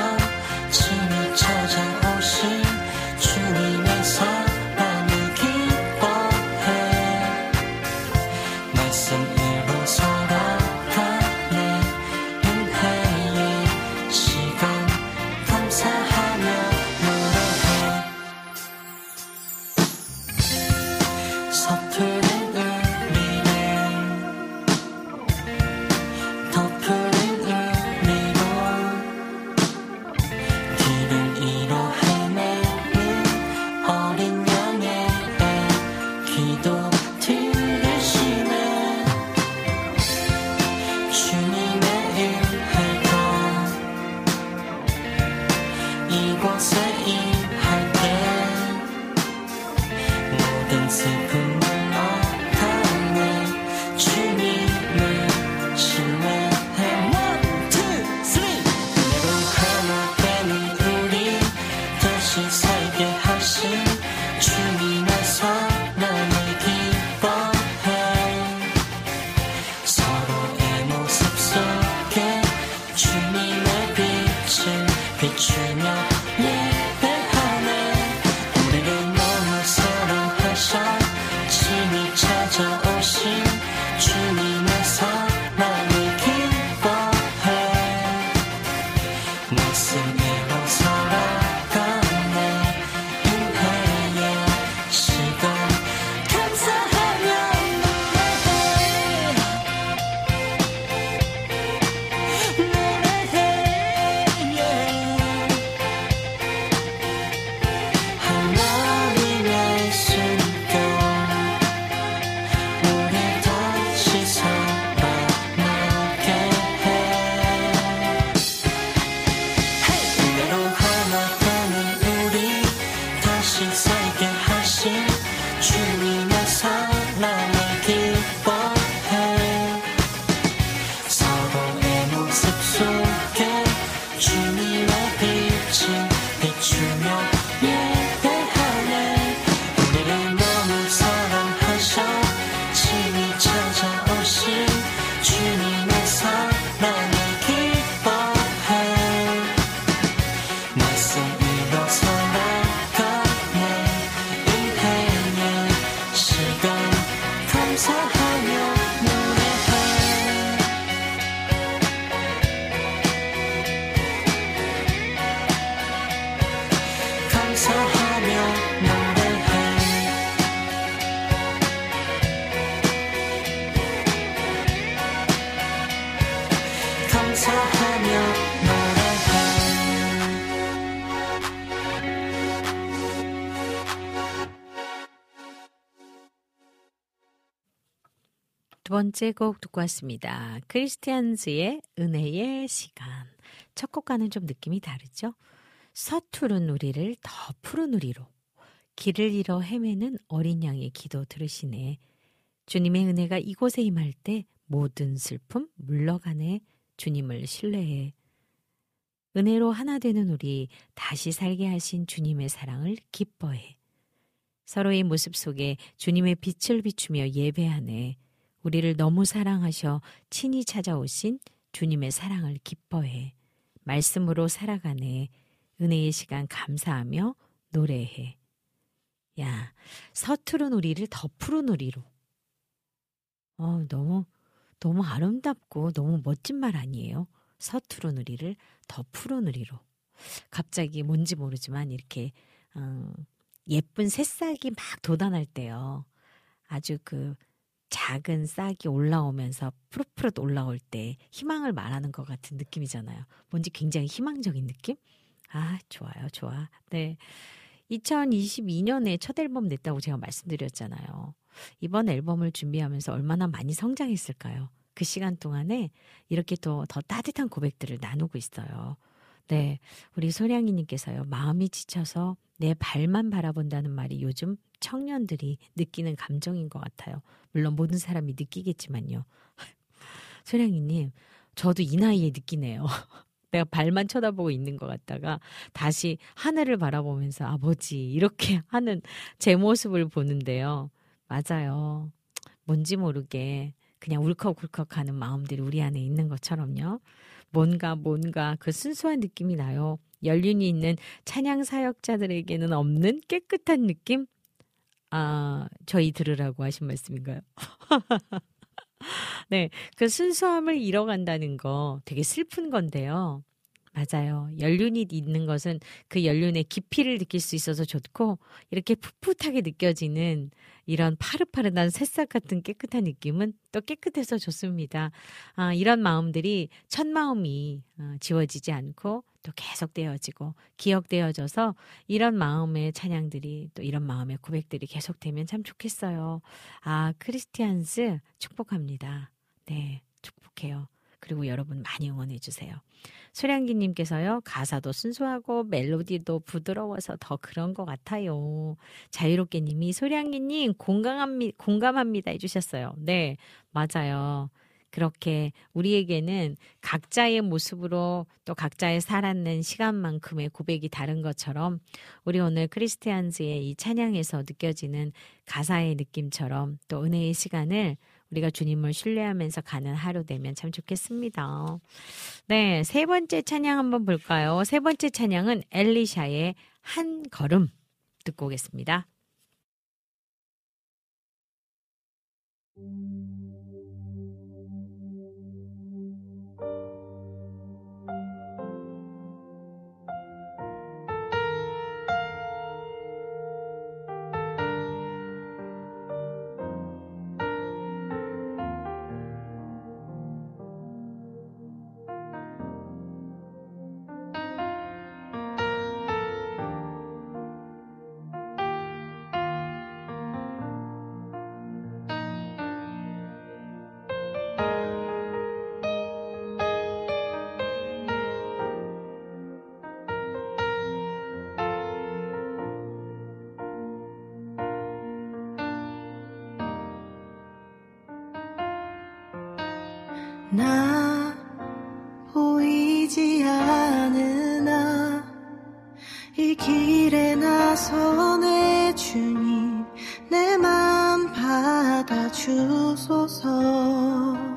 신이 찾아오시 비추며 두 번째 곡 듣고 왔습니다. 크리스티안즈의 은혜의 시간. 첫 곡과는 좀 느낌이 다르죠? 서투른 우리를 더 푸른 우리로, 길을 잃어 헤매는 어린 양의 기도 들으시네. 주님의 은혜가 이곳에 임할 때 모든 슬픔 물러가네. 주님을 신뢰해. 은혜로 하나 되는 우리, 다시 살게 하신 주님의 사랑을 기뻐해. 서로의 모습 속에 주님의 빛을 비추며 예배하네. 우리를 너무 사랑하셔 친히 찾아오신 주님의 사랑을 기뻐해. 말씀으로 살아가네. 은혜의 시간 감사하며 노래해. 야, 서투른 우리를 더 푸른 우리로. 어, 너무 너무 아름답고 너무 멋진 말 아니에요? 서투른 우리를 더 푸른 우리로. 갑자기 뭔지 모르지만 이렇게 음, 예쁜 새싹이 막 돋아날 때요. 아주 그 작은 싹이 올라오면서 푸릇푸릇 올라올 때 희망을 말하는 것 같은 느낌이잖아요. 뭔지 굉장히 희망적인 느낌? 아, 좋아요. 좋아. 네. 이천이십이 년에 첫 앨범 냈다고 제가 말씀드렸잖아요. 이번 앨범을 준비하면서 얼마나 많이 성장했을까요? 그 시간 동안에 이렇게 또 더 따뜻한 고백들을 나누고 있어요. 네. 우리 소량이님께서요. 마음이 지쳐서 내 발만 바라본다는 말이 요즘 청년들이 느끼는 감정인 것 같아요. 물론 모든 사람이 느끼겠지만요. 소량이님, 저도 이 나이에 느끼네요. 내가 발만 쳐다보고 있는 것 같다가 다시 하늘을 바라보면서 아버지 이렇게 하는 제 모습을 보는데요. 맞아요. 뭔지 모르게 그냥 울컥울컥하는 마음들이 우리 안에 있는 것처럼요. 뭔가 뭔가 그 순수한 느낌이 나요. 연륜이 있는 찬양 사역자들에게는 없는 깨끗한 느낌? 아, 저희 들으라고 하신 말씀인가요? 네, 그 순수함을 잃어간다는 거 되게 슬픈 건데요. 맞아요. 연륜이 있는 것은 그 연륜의 깊이를 느낄 수 있어서 좋고 이렇게 풋풋하게 느껴지는 이런 파릇파릇한 새싹 같은 깨끗한 느낌은 또 깨끗해서 좋습니다. 아, 이런 마음들이 첫 마음이 지워지지 않고 또 계속되어지고 기억되어져서 이런 마음의 찬양들이 또 이런 마음의 고백들이 계속되면 참 좋겠어요. 아, 크리스티안스 축복합니다. 네, 축복해요. 그리고 여러분 많이 응원해 주세요. 소량기님께서요. 가사도 순수하고 멜로디도 부드러워서 더 그런 것 같아요. 자유롭게님이 소량기님 공감합니, 공감합니다 해주셨어요. 네, 맞아요. 그렇게 우리에게는 각자의 모습으로 또 각자의 살아낸 시간만큼의 고백이 다른 것처럼 우리 오늘 크리스티안즈의 이 찬양에서 느껴지는 가사의 느낌처럼 또 은혜의 시간을 우리가 주님을 신뢰하면서 가는 하루 되면 참 좋겠습니다. 네, 세 번째 찬양 한번 볼까요? 세 번째 찬양은 엘리샤의 한 걸음 듣고 오겠습니다. 나 보이지 않으나 이 길에 나서네 주님 내 맘 받아주소서.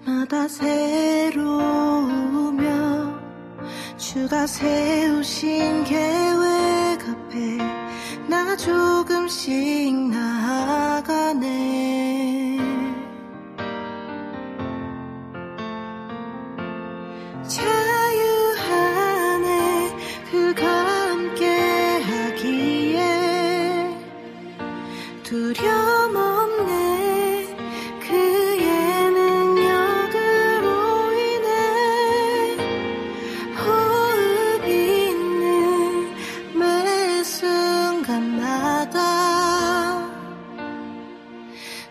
걸음마다 새로우며 주가 세우신 계획 앞에 나 조금씩 나아가네. 자유 안에 그가 함께 하기에 두려움 없네. 그의 능력으로 인해 호흡 있는 매 순간마다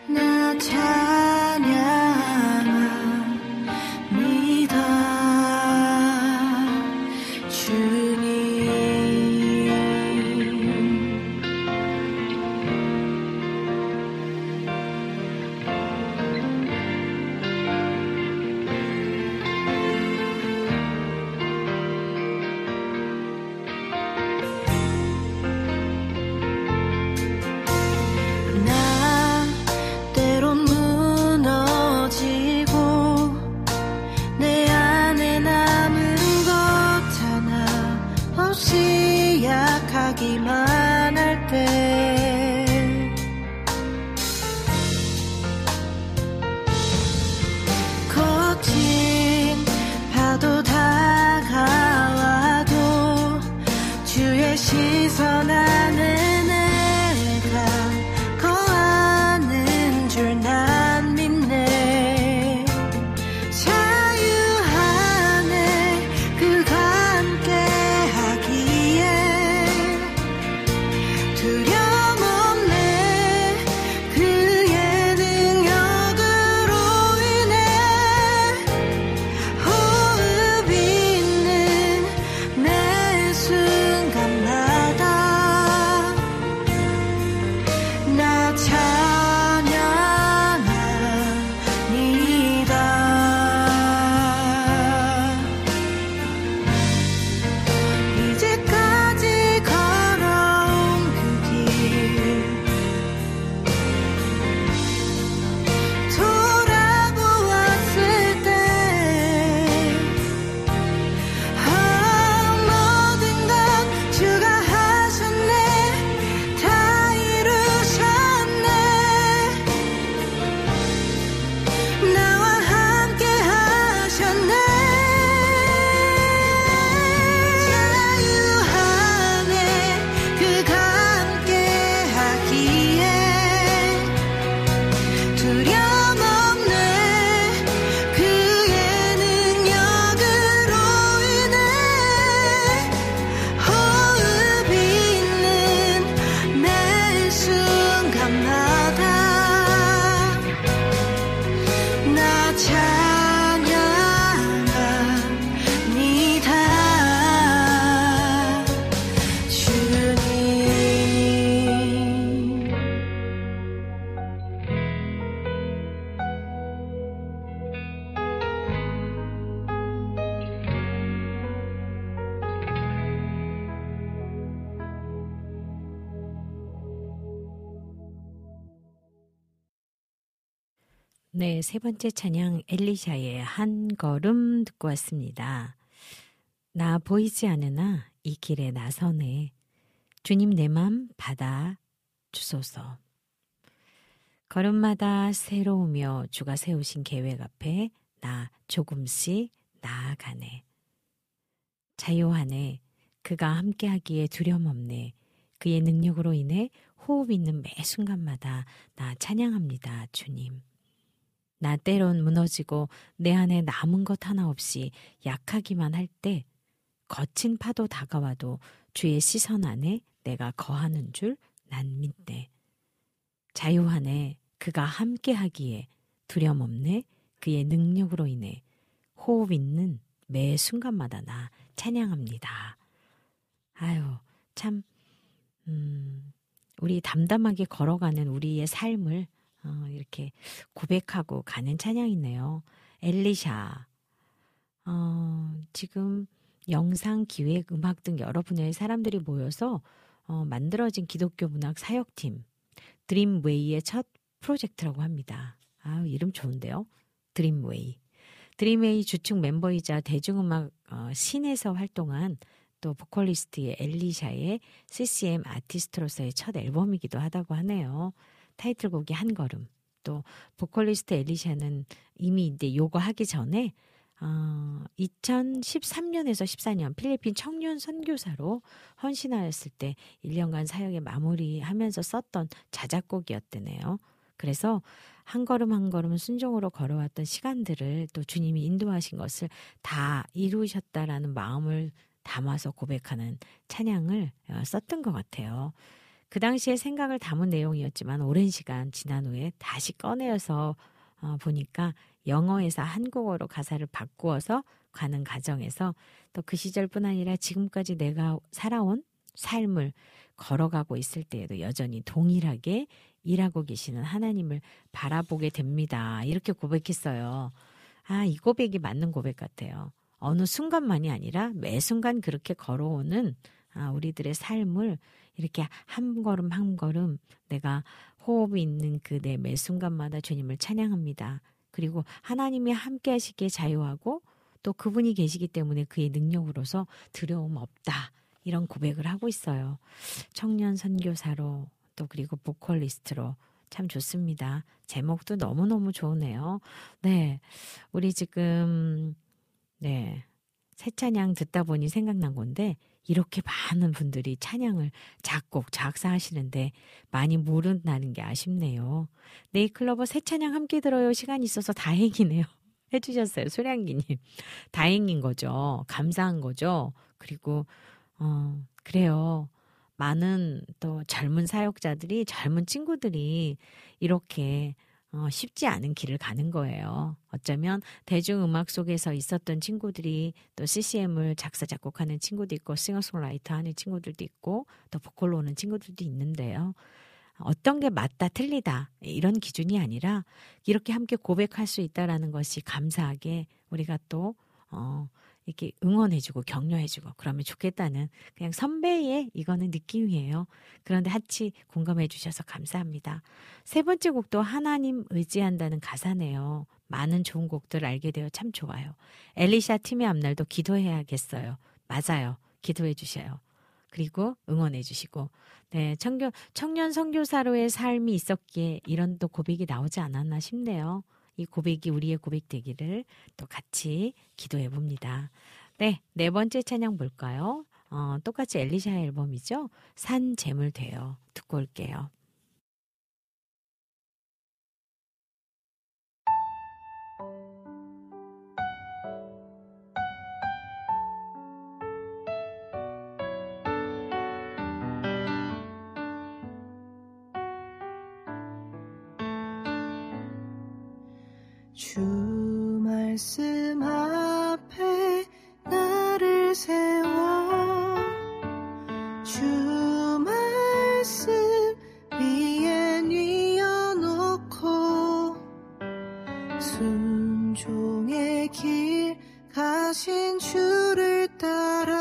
나 찬양합니다 주님. 나 때론 무너지고 내 안에 남은 것 하나 없이 약하기만 할 때 거친 파도 다가와도 주의 시선 안에 내가 거하는 줄 난 믿네. 자유 안에 그가 함께 하기에 두려움 없네. 그의 능력으로 인해 호흡 있는 매 순간마다 네, 세 번째 찬양 엘리샤의 한 걸음 듣고 왔습니다. 나 보이지 않으나 이 길에 나서네. 주님 내 맘 받아 주소서. 걸음마다 새로우며 주가 세우신 계획 앞에 나 조금씩 나아가네. 자요하네. 그가 함께하기에 두려움 없네. 그의 능력으로 인해 호흡 있는 매 순간마다 나 찬양합니다, 주님. 나 때론 무너지고 내 안에 남은 것 하나 없이 약하기만 할 때 거친 파도 다가와도 주의 시선 안에 내가 거하는 줄 난 믿네. 자유하네. 그가 함께하기에 두려움 없네. 그의 능력으로 인해 호흡 있는 매 순간마다 나 찬양합니다. 아유 참 음, 우리 담담하게 걸어가는 우리의 삶을 어, 이렇게 고백하고 가는 찬양이네요. 엘리샤. 어, 지금 영상, 기획, 음악 등 여러 분야의 사람들이 모여서 어, 만들어진 기독교 문학 사역팀 드림 웨이의 첫 프로젝트라고 합니다. 아, 이름 좋은데요. 드림 웨이. 드림 웨이 주축 멤버이자 대중음악 어, 신에서 활동한 또 보컬리스트의 엘리샤의 씨씨엠 아티스트로서의 첫 앨범이기도 하다고 하네요. 타이틀곡이 한 걸음. 또 보컬리스트 엘리샤는 이미 이제 요거 하기 전에 어, 이천십삼 년에서 십사 년 필리핀 청년 선교사로 헌신하였을 때 일 년간 사역에 마무리하면서 썼던 자작곡이었대네요. 그래서 한 걸음 한 걸음 순종으로 걸어왔던 시간들을 또 주님이 인도하신 것을 다 이루셨다라는 마음을 담아서 고백하는 찬양을 썼던 것 같아요. 그 당시에 생각을 담은 내용이었지만 오랜 시간 지난 후에 다시 꺼내어서 어, 보니까 영어에서 한국어로 가사를 바꾸어서 가는 과정에서 또 그 시절뿐 아니라 지금까지 내가 살아온 삶을 걸어가고 있을 때에도 여전히 동일하게 일하고 계시는 하나님을 바라보게 됩니다. 이렇게 고백했어요. 아, 이 고백이 맞는 고백 같아요. 어느 순간만이 아니라 매 순간 그렇게 걸어오는 아, 우리들의 삶을 이렇게 한 걸음 한 걸음 내가 호흡이 있는 그 내 매 순간마다 주님을 찬양합니다. 그리고 하나님이 함께 하시기에 자유하고 또 그분이 계시기 때문에 그의 능력으로서 두려움 없다. 이런 고백을 하고 있어요. 청년 선교사로 또 그리고 보컬리스트로 참 좋습니다. 제목도 너무너무 좋으네요. 네. 우리 지금 네. 새 찬양 듣다 보니 생각난 건데 이렇게 많은 분들이 찬양을 작곡, 작사하시는데 많이 모른다는 게 아쉽네요. 네이클러버 새 찬양 함께 들어요. 시간이 있어서 다행이네요. 해주셨어요. 소량기님. 다행인 거죠. 감사한 거죠. 그리고 어 그래요. 많은 또 젊은 사역자들이 젊은 친구들이 이렇게 어, 쉽지 않은 길을 가는 거예요. 어쩌면 대중음악 속에서 있었던 친구들이 또 씨씨엠을 작사 작곡하는 친구도 있고 싱어송라이터 하는 친구들도 있고 또 보컬로 오는 친구들도 있는데요. 어떤 게 맞다 틀리다 이런 기준이 아니라 이렇게 함께 고백할 수 있다라는 것이 감사하게 우리가 또 어, 이렇게 응원해주고 격려해주고 그러면 좋겠다는 그냥 선배의 이거는 느낌이에요. 그런데 같이 공감해주셔서 감사합니다. 세 번째 곡도 하나님 의지한다는 가사네요. 많은 좋은 곡들 알게 되어 참 좋아요. 엘리샤 팀의 앞날도 기도해야겠어요. 맞아요. 기도해주셔요. 그리고 응원해주시고 네 청교, 청년 선교사로의 삶이 있었기에 이런 또 고백이 나오지 않았나 싶네요. 이 고백이 우리의 고백되기를 또 같이 기도해 봅니다. 네, 네 번째 찬양 볼까요? 어, 똑같이 엘리샤의 앨범이죠. 산 재물 되어 듣고 올게요. 주 말씀 앞에 나를 세워 주 말씀 위에 뉘어놓고 순종의 길 가신 주를 따라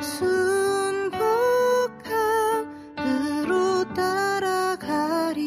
순복함으로 따라가리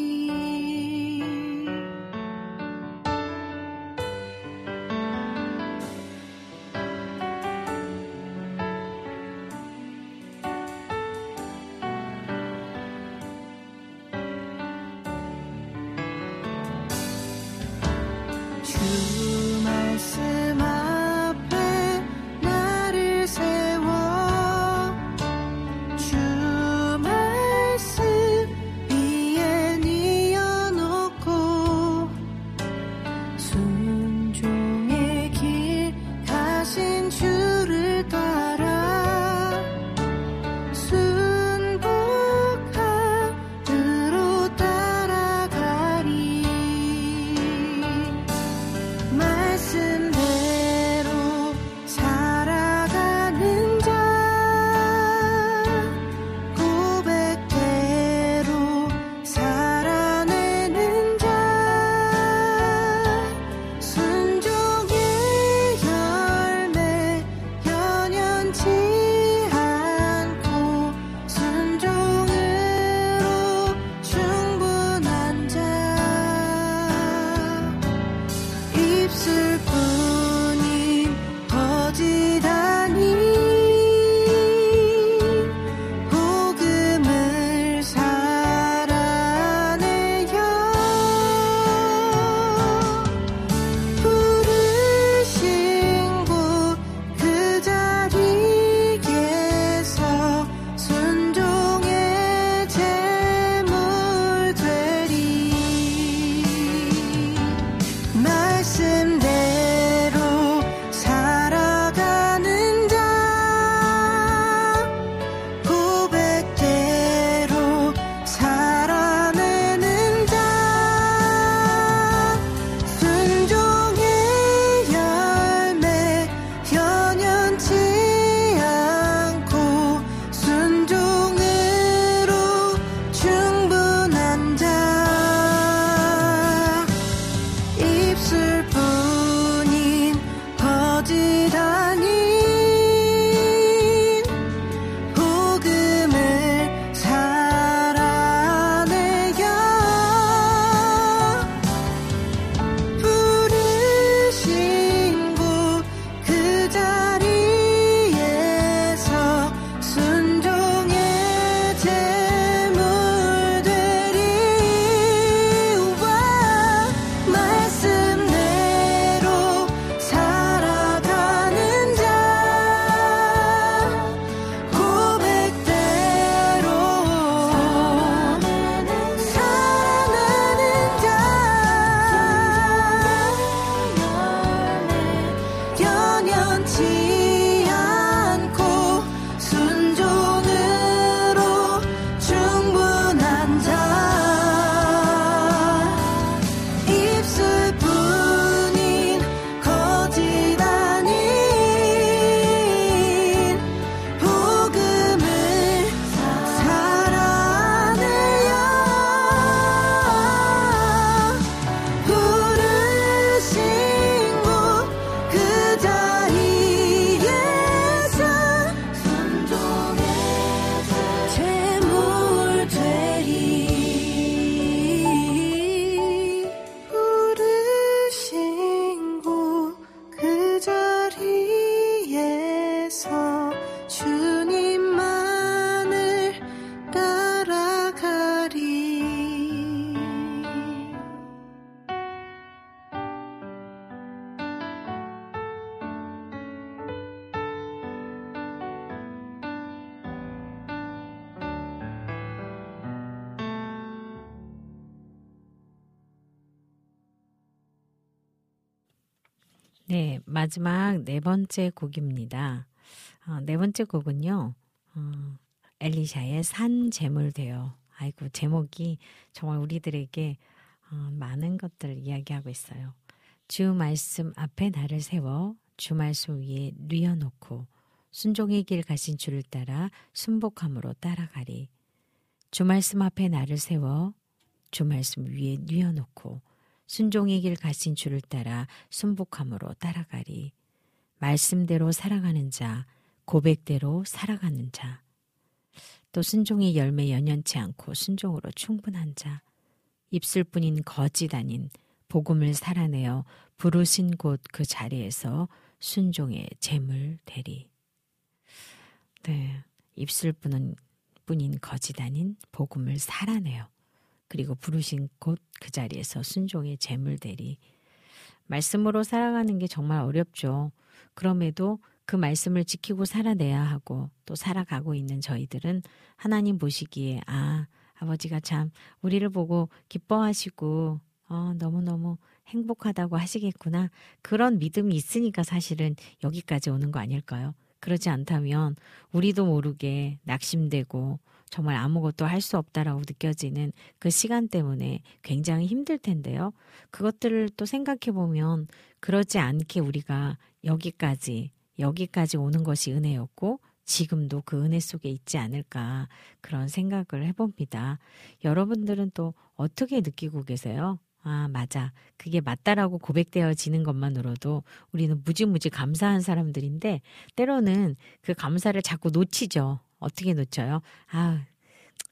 네, 마지막 네 번째 곡입니다. 어, 네 번째 곡은요. 어, 엘리샤의 산 제물 되어. 아이고, 제목이 정말 우리들에게 어, 많은 것들을 이야기하고 있어요. 주 말씀 앞에 나를 세워 주 말씀 위에 뉘어놓고 순종의 길 가신 주를 따라 순복함으로 따라가리. 주 말씀 앞에 나를 세워 주 말씀 위에 뉘어놓고 순종의 길 가신 주를 따라 순복함으로 따라가리. 말씀대로 살아가는 자, 고백대로 살아가는 자, 또 순종의 열매 연연치 않고 순종으로 충분한 자, 입술뿐인 거짓 아닌 복음을 살아내어 부르신 곳 그 자리에서 순종의 제물 되리. 네, 입술뿐인 뿐인 거짓 아닌 복음을 살아내어 그리고 부르신 곳 그 자리에서 순종의 제물 되리. 말씀으로 살아가는 게 정말 어렵죠. 그럼에도 그 말씀을 지키고 살아내야 하고 또 살아가고 있는 저희들은 하나님 보시기에 아, 아버지가 참 우리를 보고 기뻐하시고 어, 너무너무 행복하다고 하시겠구나. 그런 믿음이 있으니까 사실은 여기까지 오는 거 아닐까요? 그렇지 않다면 우리도 모르게 낙심되고 정말 아무것도 할 수 없다라고 느껴지는 그 시간 때문에 굉장히 힘들 텐데요. 그것들을 또 생각해보면 그러지 않게 우리가 여기까지 여기까지 오는 것이 은혜였고 지금도 그 은혜 속에 있지 않을까 그런 생각을 해봅니다. 여러분들은 또 어떻게 느끼고 계세요? 아, 맞아. 그게 맞다라고 고백되어지는 것만으로도 우리는 무지무지 감사한 사람들인데 때로는 그 감사를 자꾸 놓치죠. 어떻게 놓쳐요? 아,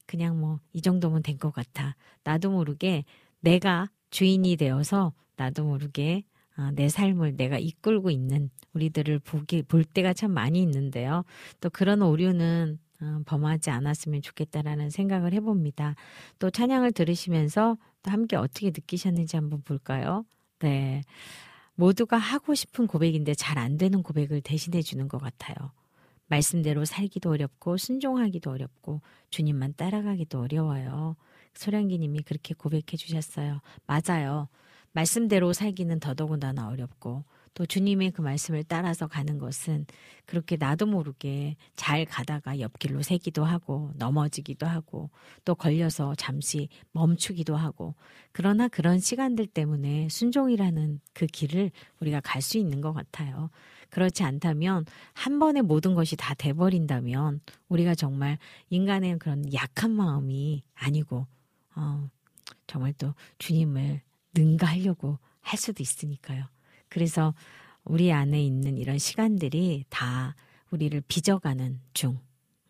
그냥 뭐 이 정도면 된 것 같아. 나도 모르게 내가 주인이 되어서 나도 모르게 아, 내 삶을 내가 이끌고 있는 우리들을 보기, 볼 때가 참 많이 있는데요. 또 그런 오류는 음, 범하지 않았으면 좋겠다라는 생각을 해봅니다. 또 찬양을 들으시면서 또 함께 어떻게 느끼셨는지 한번 볼까요? 네, 모두가 하고 싶은 고백인데 잘 안 되는 고백을 대신해 주는 것 같아요. 말씀대로 살기도 어렵고 순종하기도 어렵고 주님만 따라가기도 어려워요. 소량기님이 그렇게 고백해 주셨어요. 맞아요. 말씀대로 살기는 더더군다나 어렵고 또 주님의 그 말씀을 따라서 가는 것은 그렇게 나도 모르게 잘 가다가 옆길로 새기도 하고 넘어지기도 하고 또 걸려서 잠시 멈추기도 하고 그러나 그런 시간들 때문에 순종이라는 그 길을 우리가 갈 수 있는 것 같아요. 그렇지 않다면 한 번에 모든 것이 다 돼버린다면 우리가 정말 인간의 그런 약한 마음이 아니고 어, 정말 또 주님을 능가하려고 할 수도 있으니까요. 그래서 우리 안에 있는 이런 시간들이 다 우리를 빚어가는 중,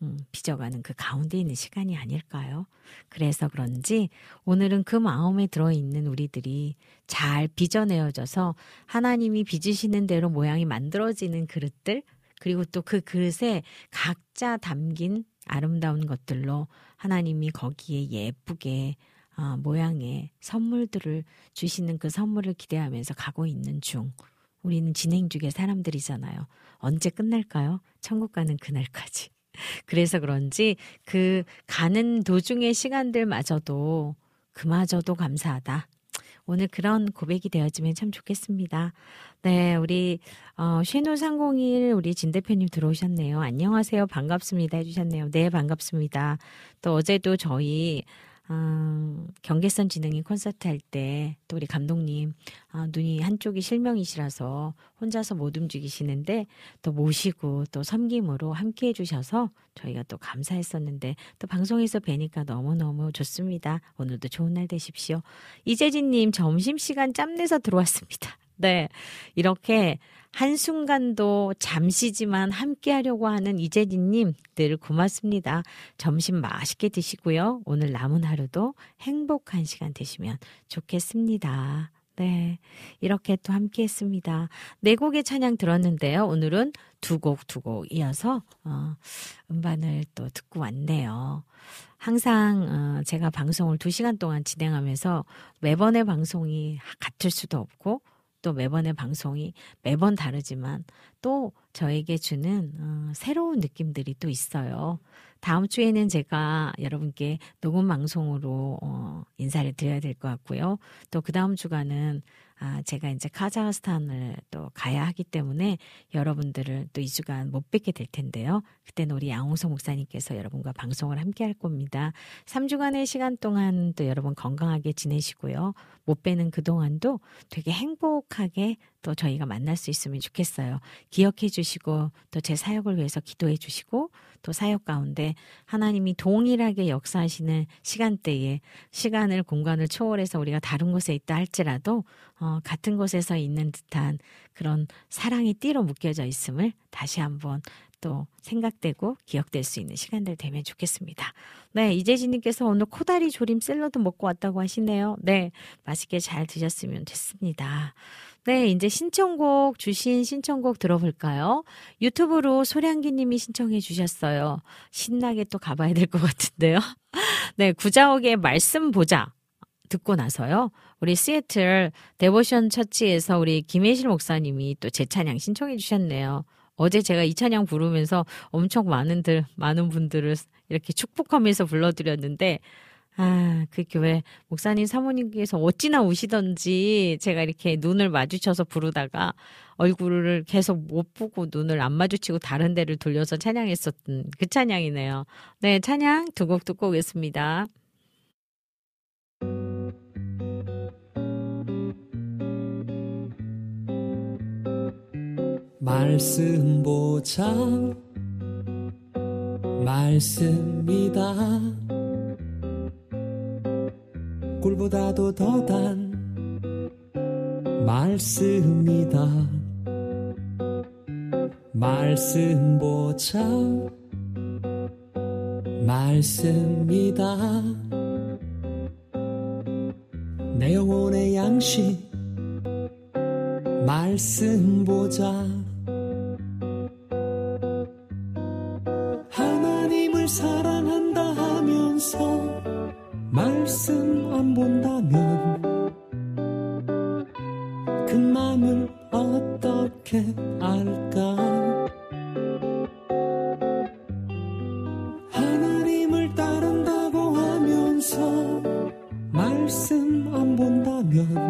음, 빚어가는 그 가운데 있는 시간이 아닐까요? 그래서 그런지 오늘은 그 마음에 들어있는 우리들이 잘 빚어내어져서 하나님이 빚으시는 대로 모양이 만들어지는 그릇들, 그리고 또 그 그릇에 각자 담긴 아름다운 것들로 하나님이 거기에 예쁘게 아, 모양의 선물들을 주시는 그 선물을 기대하면서 가고 있는 중. 우리는 진행 중의 사람들이잖아요. 언제 끝날까요? 천국 가는 그날까지. 그래서 그런지 그 가는 도중의 시간들마저도 그마저도 감사하다. 오늘 그런 고백이 되어지면 참 좋겠습니다. 네, 우리 어, 쉐노 삼공일 우리 진 대표님 들어오셨네요. 안녕하세요. 반갑습니다 해주셨네요. 네, 반갑습니다. 또 어제도 저희 음, 경계선 지능인 콘서트 할 때 또 우리 감독님 아, 눈이 한쪽이 실명이시라서 혼자서 못 움직이시는데 또 모시고 또 섬김으로 함께해 주셔서 저희가 또 감사했었는데 또 방송에서 뵈니까 너무너무 좋습니다. 오늘도 좋은 날 되십시오. 이재진님 점심시간 짬내서 들어왔습니다. 네, 이렇게 한순간도 잠시지만 함께하려고 하는 이재진님 늘 고맙습니다. 점심 맛있게 드시고요. 오늘 남은 하루도 행복한 시간 되시면 좋겠습니다. 네, 이렇게 또 함께했습니다. 네 곡의 찬양 들었는데요. 오늘은 두 곡 두 곡 이어서 어, 음반을 또 듣고 왔네요. 항상 어, 제가 방송을 두 시간 동안 진행하면서 매번의 방송이 같을 수도 없고 또 매번의 방송이 매번 다르지만 또 저에게 주는 어, 새로운 느낌들이 또 있어요. 다음 주에는 제가 여러분께 녹음 방송으로 어, 인사를 드려야 될 것 같고요. 또 그 다음 주간은 아, 제가 이제 카자흐스탄을 또 가야 하기 때문에 여러분들을 또 이 주간 못 뵙게 될 텐데요. 그때는 우리 양홍석 목사님께서 여러분과 방송을 함께 할 겁니다. 삼 주간의 시간 동안 또 여러분 건강하게 지내시고요. 못 뵈는 그동안도 되게 행복하게 또 저희가 만날 수 있으면 좋겠어요. 기억해 주시고 또 제 사역을 위해서 기도해 주시고 또 사역 가운데 하나님이 동일하게 역사하시는 시간대에 시간을 공간을 초월해서 우리가 다른 곳에 있다 할지라도 어, 같은 곳에서 있는 듯한 그런 사랑이 띠로 묶여져 있음을 다시 한번 또 생각되고 기억될 수 있는 시간들 되면 좋겠습니다. 네, 이재진님께서 오늘 코다리 조림 샐러드 먹고 왔다고 하시네요. 네, 맛있게 잘 드셨으면 좋습니다. 네, 이제 신청곡 주신 신청곡 들어볼까요? 유튜브로 소량기님이 신청해 주셨어요. 신나게 또 가봐야 될 것 같은데요. 네, 구자옥의 말씀 보자 듣고 나서요. 우리 시애틀 데보션 처치에서 우리 김혜실 목사님이 또 재찬양 신청해 주셨네요. 어제 제가 이 찬양 부르면서 엄청 많은들, 많은 분들을 이렇게 축복하면서 불러드렸는데, 아, 그 교회 목사님 사모님께서 어찌나 우시던지 제가 이렇게 눈을 마주쳐서 부르다가 얼굴을 계속 못 보고 눈을 안 마주치고 다른 데를 돌려서 찬양했었던 그 찬양이네요. 네, 찬양 두 곡 듣고 오겠습니다. 말씀 보자 말씀이다 꿀보다도 더 단 말씀이다 말씀 보자 말씀이다 내 영혼의 양식 말씀 보자 하나님을 사랑한다 하면서 말씀 안 본다면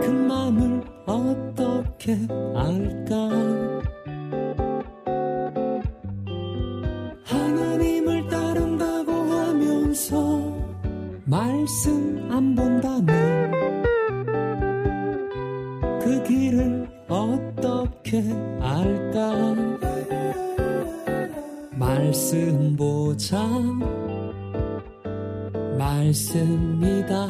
그 마음을 어떻게 알까 하나님을 따른다고 하면서 말씀 안 본다면 그 길을 어떻게 알까 말씀 보자 말씀이다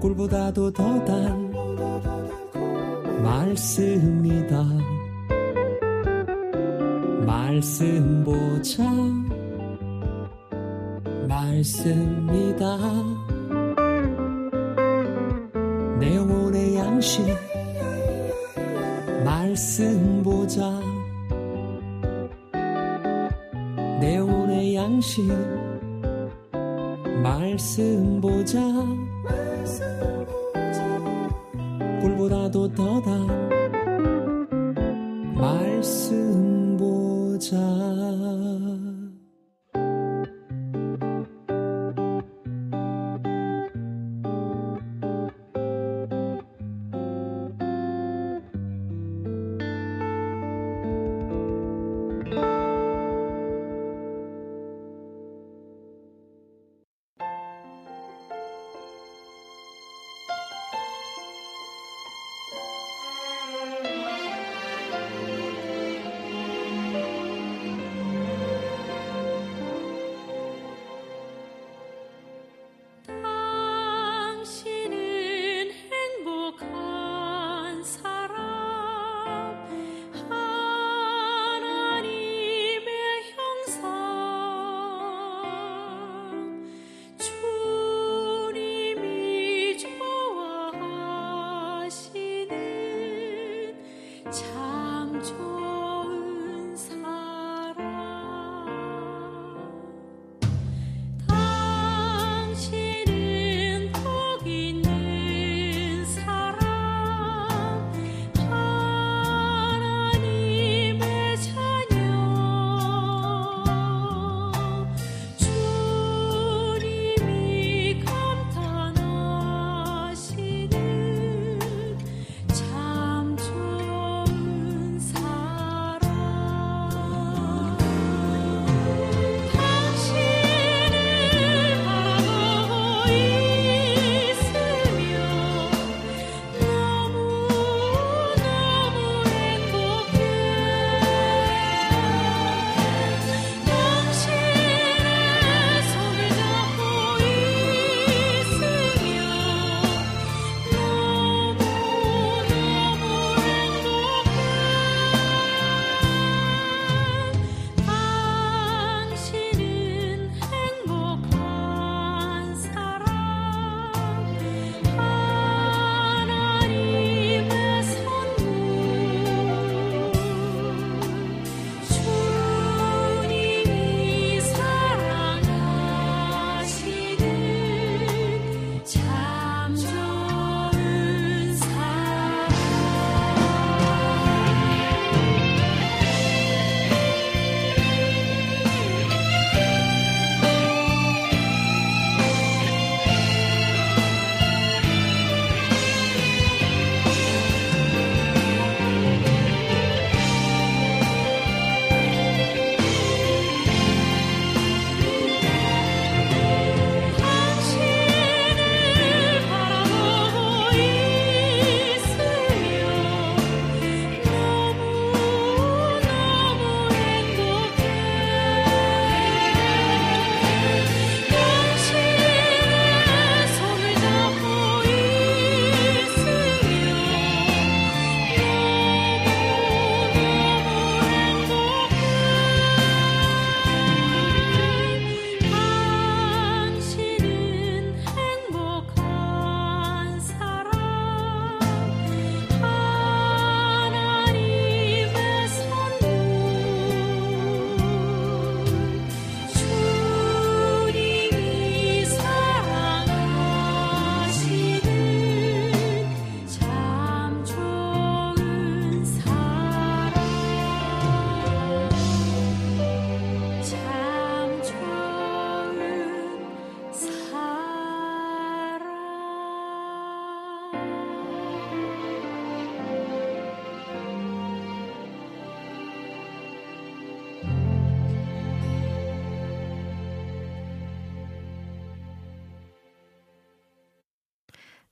꿀보다도 더 단 말씀이다 말씀 보자 말씀이다 내 영혼의 양식 말씀 보자 말씀 보자 물보다도 더다 말씀 보자.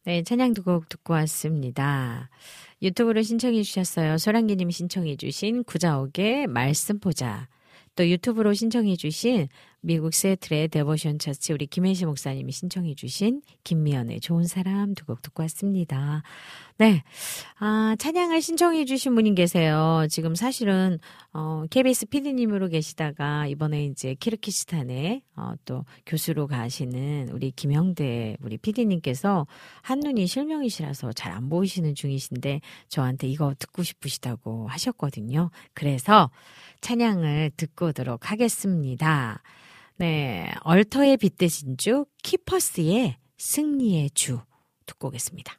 네, 찬양 두 곡 듣고 왔습니다. 유튜브로 신청해 주셨어요. 소랑기님 신청해 주신 구자옥의 말씀 보자. 또 유튜브로 신청해 주신 미국 세틀의 데보션 처치 우리 김혜시 목사님이 신청해 주신 김미연의 좋은 사람 두 곡 듣고 왔습니다. 네, 아, 찬양을 신청해 주신 분이 계세요. 지금 사실은 어, 케이비에스 피디님으로 계시다가 이번에 이제 키르키스탄에 어, 또 교수로 가시는 우리 김형대 우리 피디님께서 한눈이 실명이시라서 잘 안 보이시는 중이신데 저한테 이거 듣고 싶으시다고 하셨거든요. 그래서 찬양을 듣고 오도록 하겠습니다. 네, 얼터의 빛 대신 주 키퍼스의 승리의 주 듣고 오겠습니다.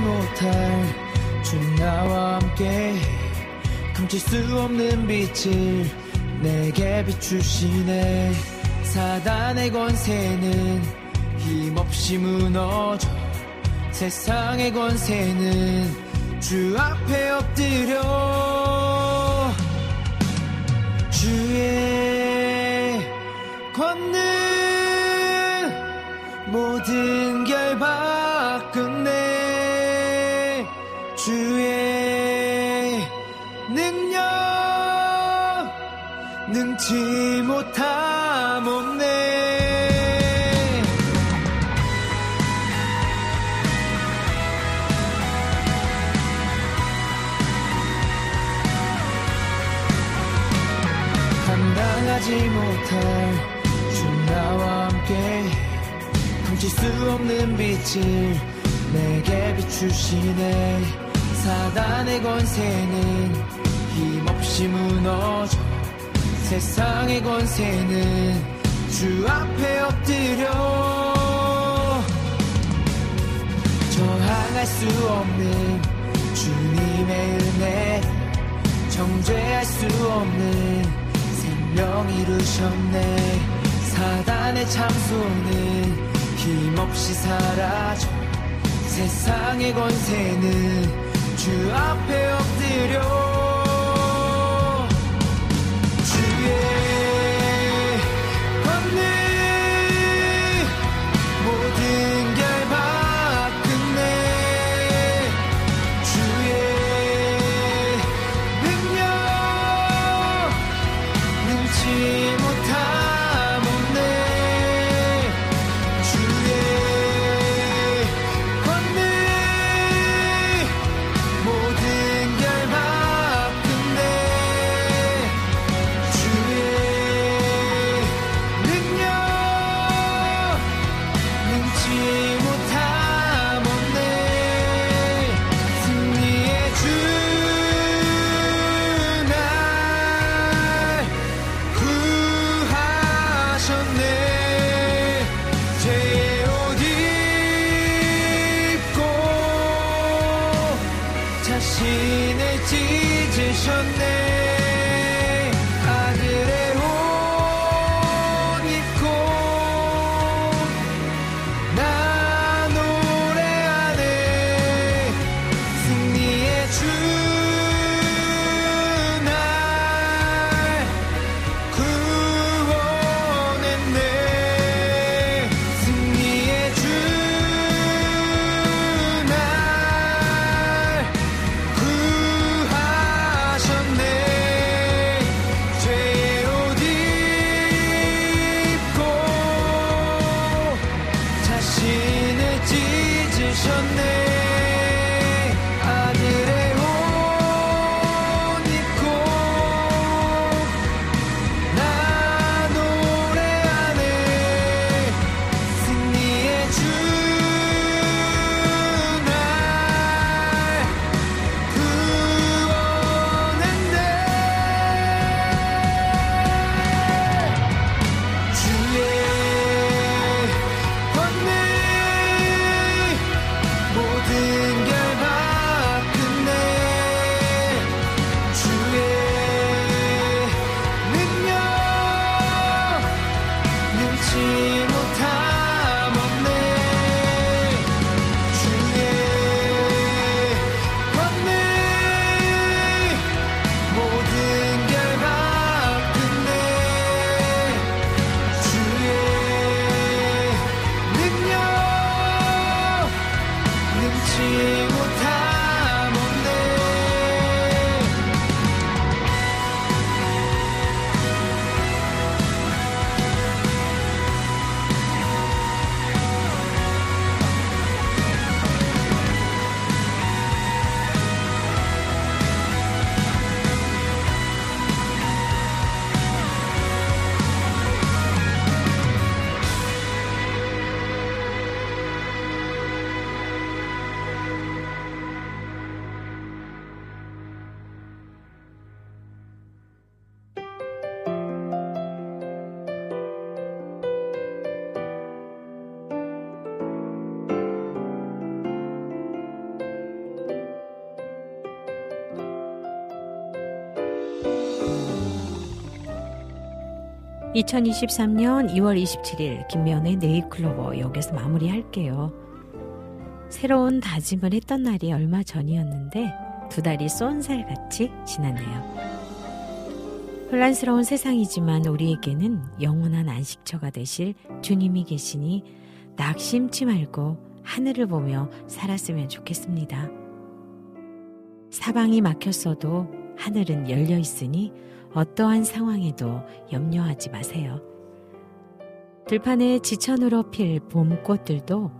못할 주 나와 함께 감출 수 없는 빛을 내게 비추시네. 사단의 권세는 힘없이 무너져 세상의 권세는 주 앞에 엎드려 주의 권능 모든 결박 끝내 주의 능력 능치 못함 없네. 감당하지 못할 주 나와 함께 감출 수 없는 빛을 내게 비추시네. 사단의 권세는 힘없이 무너져 세상의 권세는 주 앞에 엎드려 저항할 수 없는 주님의 은혜 정죄할 수 없는 생명 이루셨네. 사단의 참소는 힘없이 사라져 세상의 권세는 주 앞에 엎드려 주의 권능 모든 결박 끝내 주의 능력 능치 못함 없네. 주의 모든 결말 이천이십삼년 이월 이십칠일 김미현의 네잎클로버 여기서 마무리할게요. 새로운 다짐을 했던 날이 얼마 전이었는데 두 달이 쏜살같이 지났네요. 혼란스러운 세상이지만 우리에게는 영원한 안식처가 되실 주님이 계시니 낙심치 말고 하늘을 보며 살았으면 좋겠습니다. 사방이 막혔어도 하늘은 열려 있으니 어떠한 상황에도 염려하지 마세요. 들판에 지천으로 필 봄꽃들도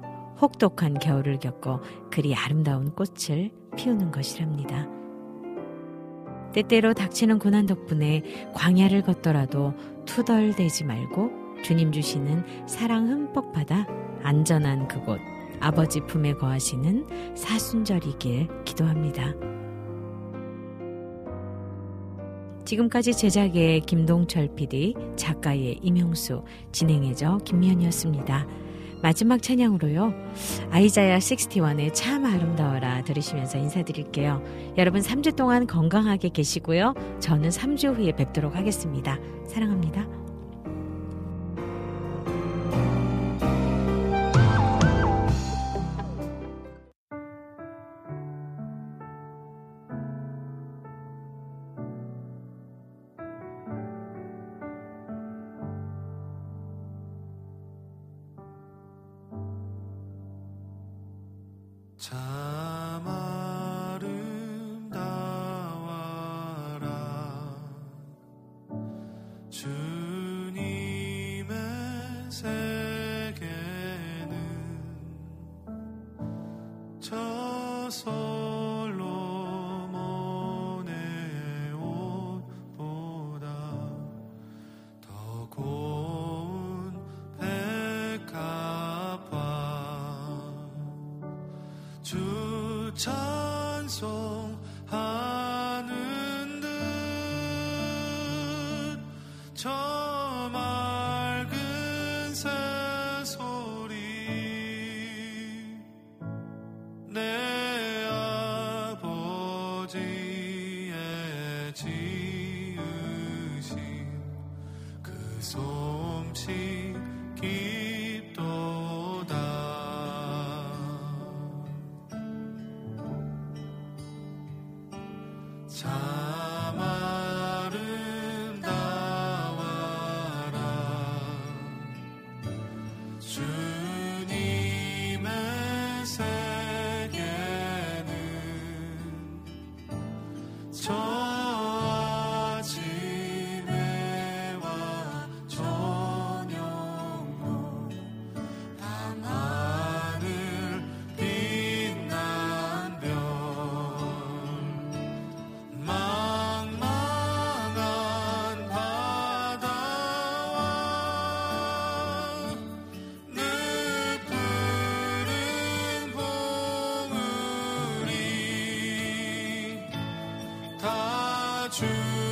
혹독한 겨울을 겪어 그리 아름다운 꽃을 피우는 것이랍니다. 때때로 닥치는 고난 덕분에 광야를 걷더라도 투덜대지 말고 주님 주시는 사랑 흠뻑 받아 안전한 그곳 아버지 품에 거하시는 사순절이길 기도합니다. 지금까지 제작의 김동철 피디, 작가의 임영수, 진행의 저 김미연이었습니다. 마지막 찬양으로요. 아이자야 육십일의 참 아름다워라 들으시면서 인사드릴게요. 여러분 삼 주 동안 건강하게 계시고요. 저는 삼 주 후에 뵙도록 하겠습니다. 사랑합니다. True.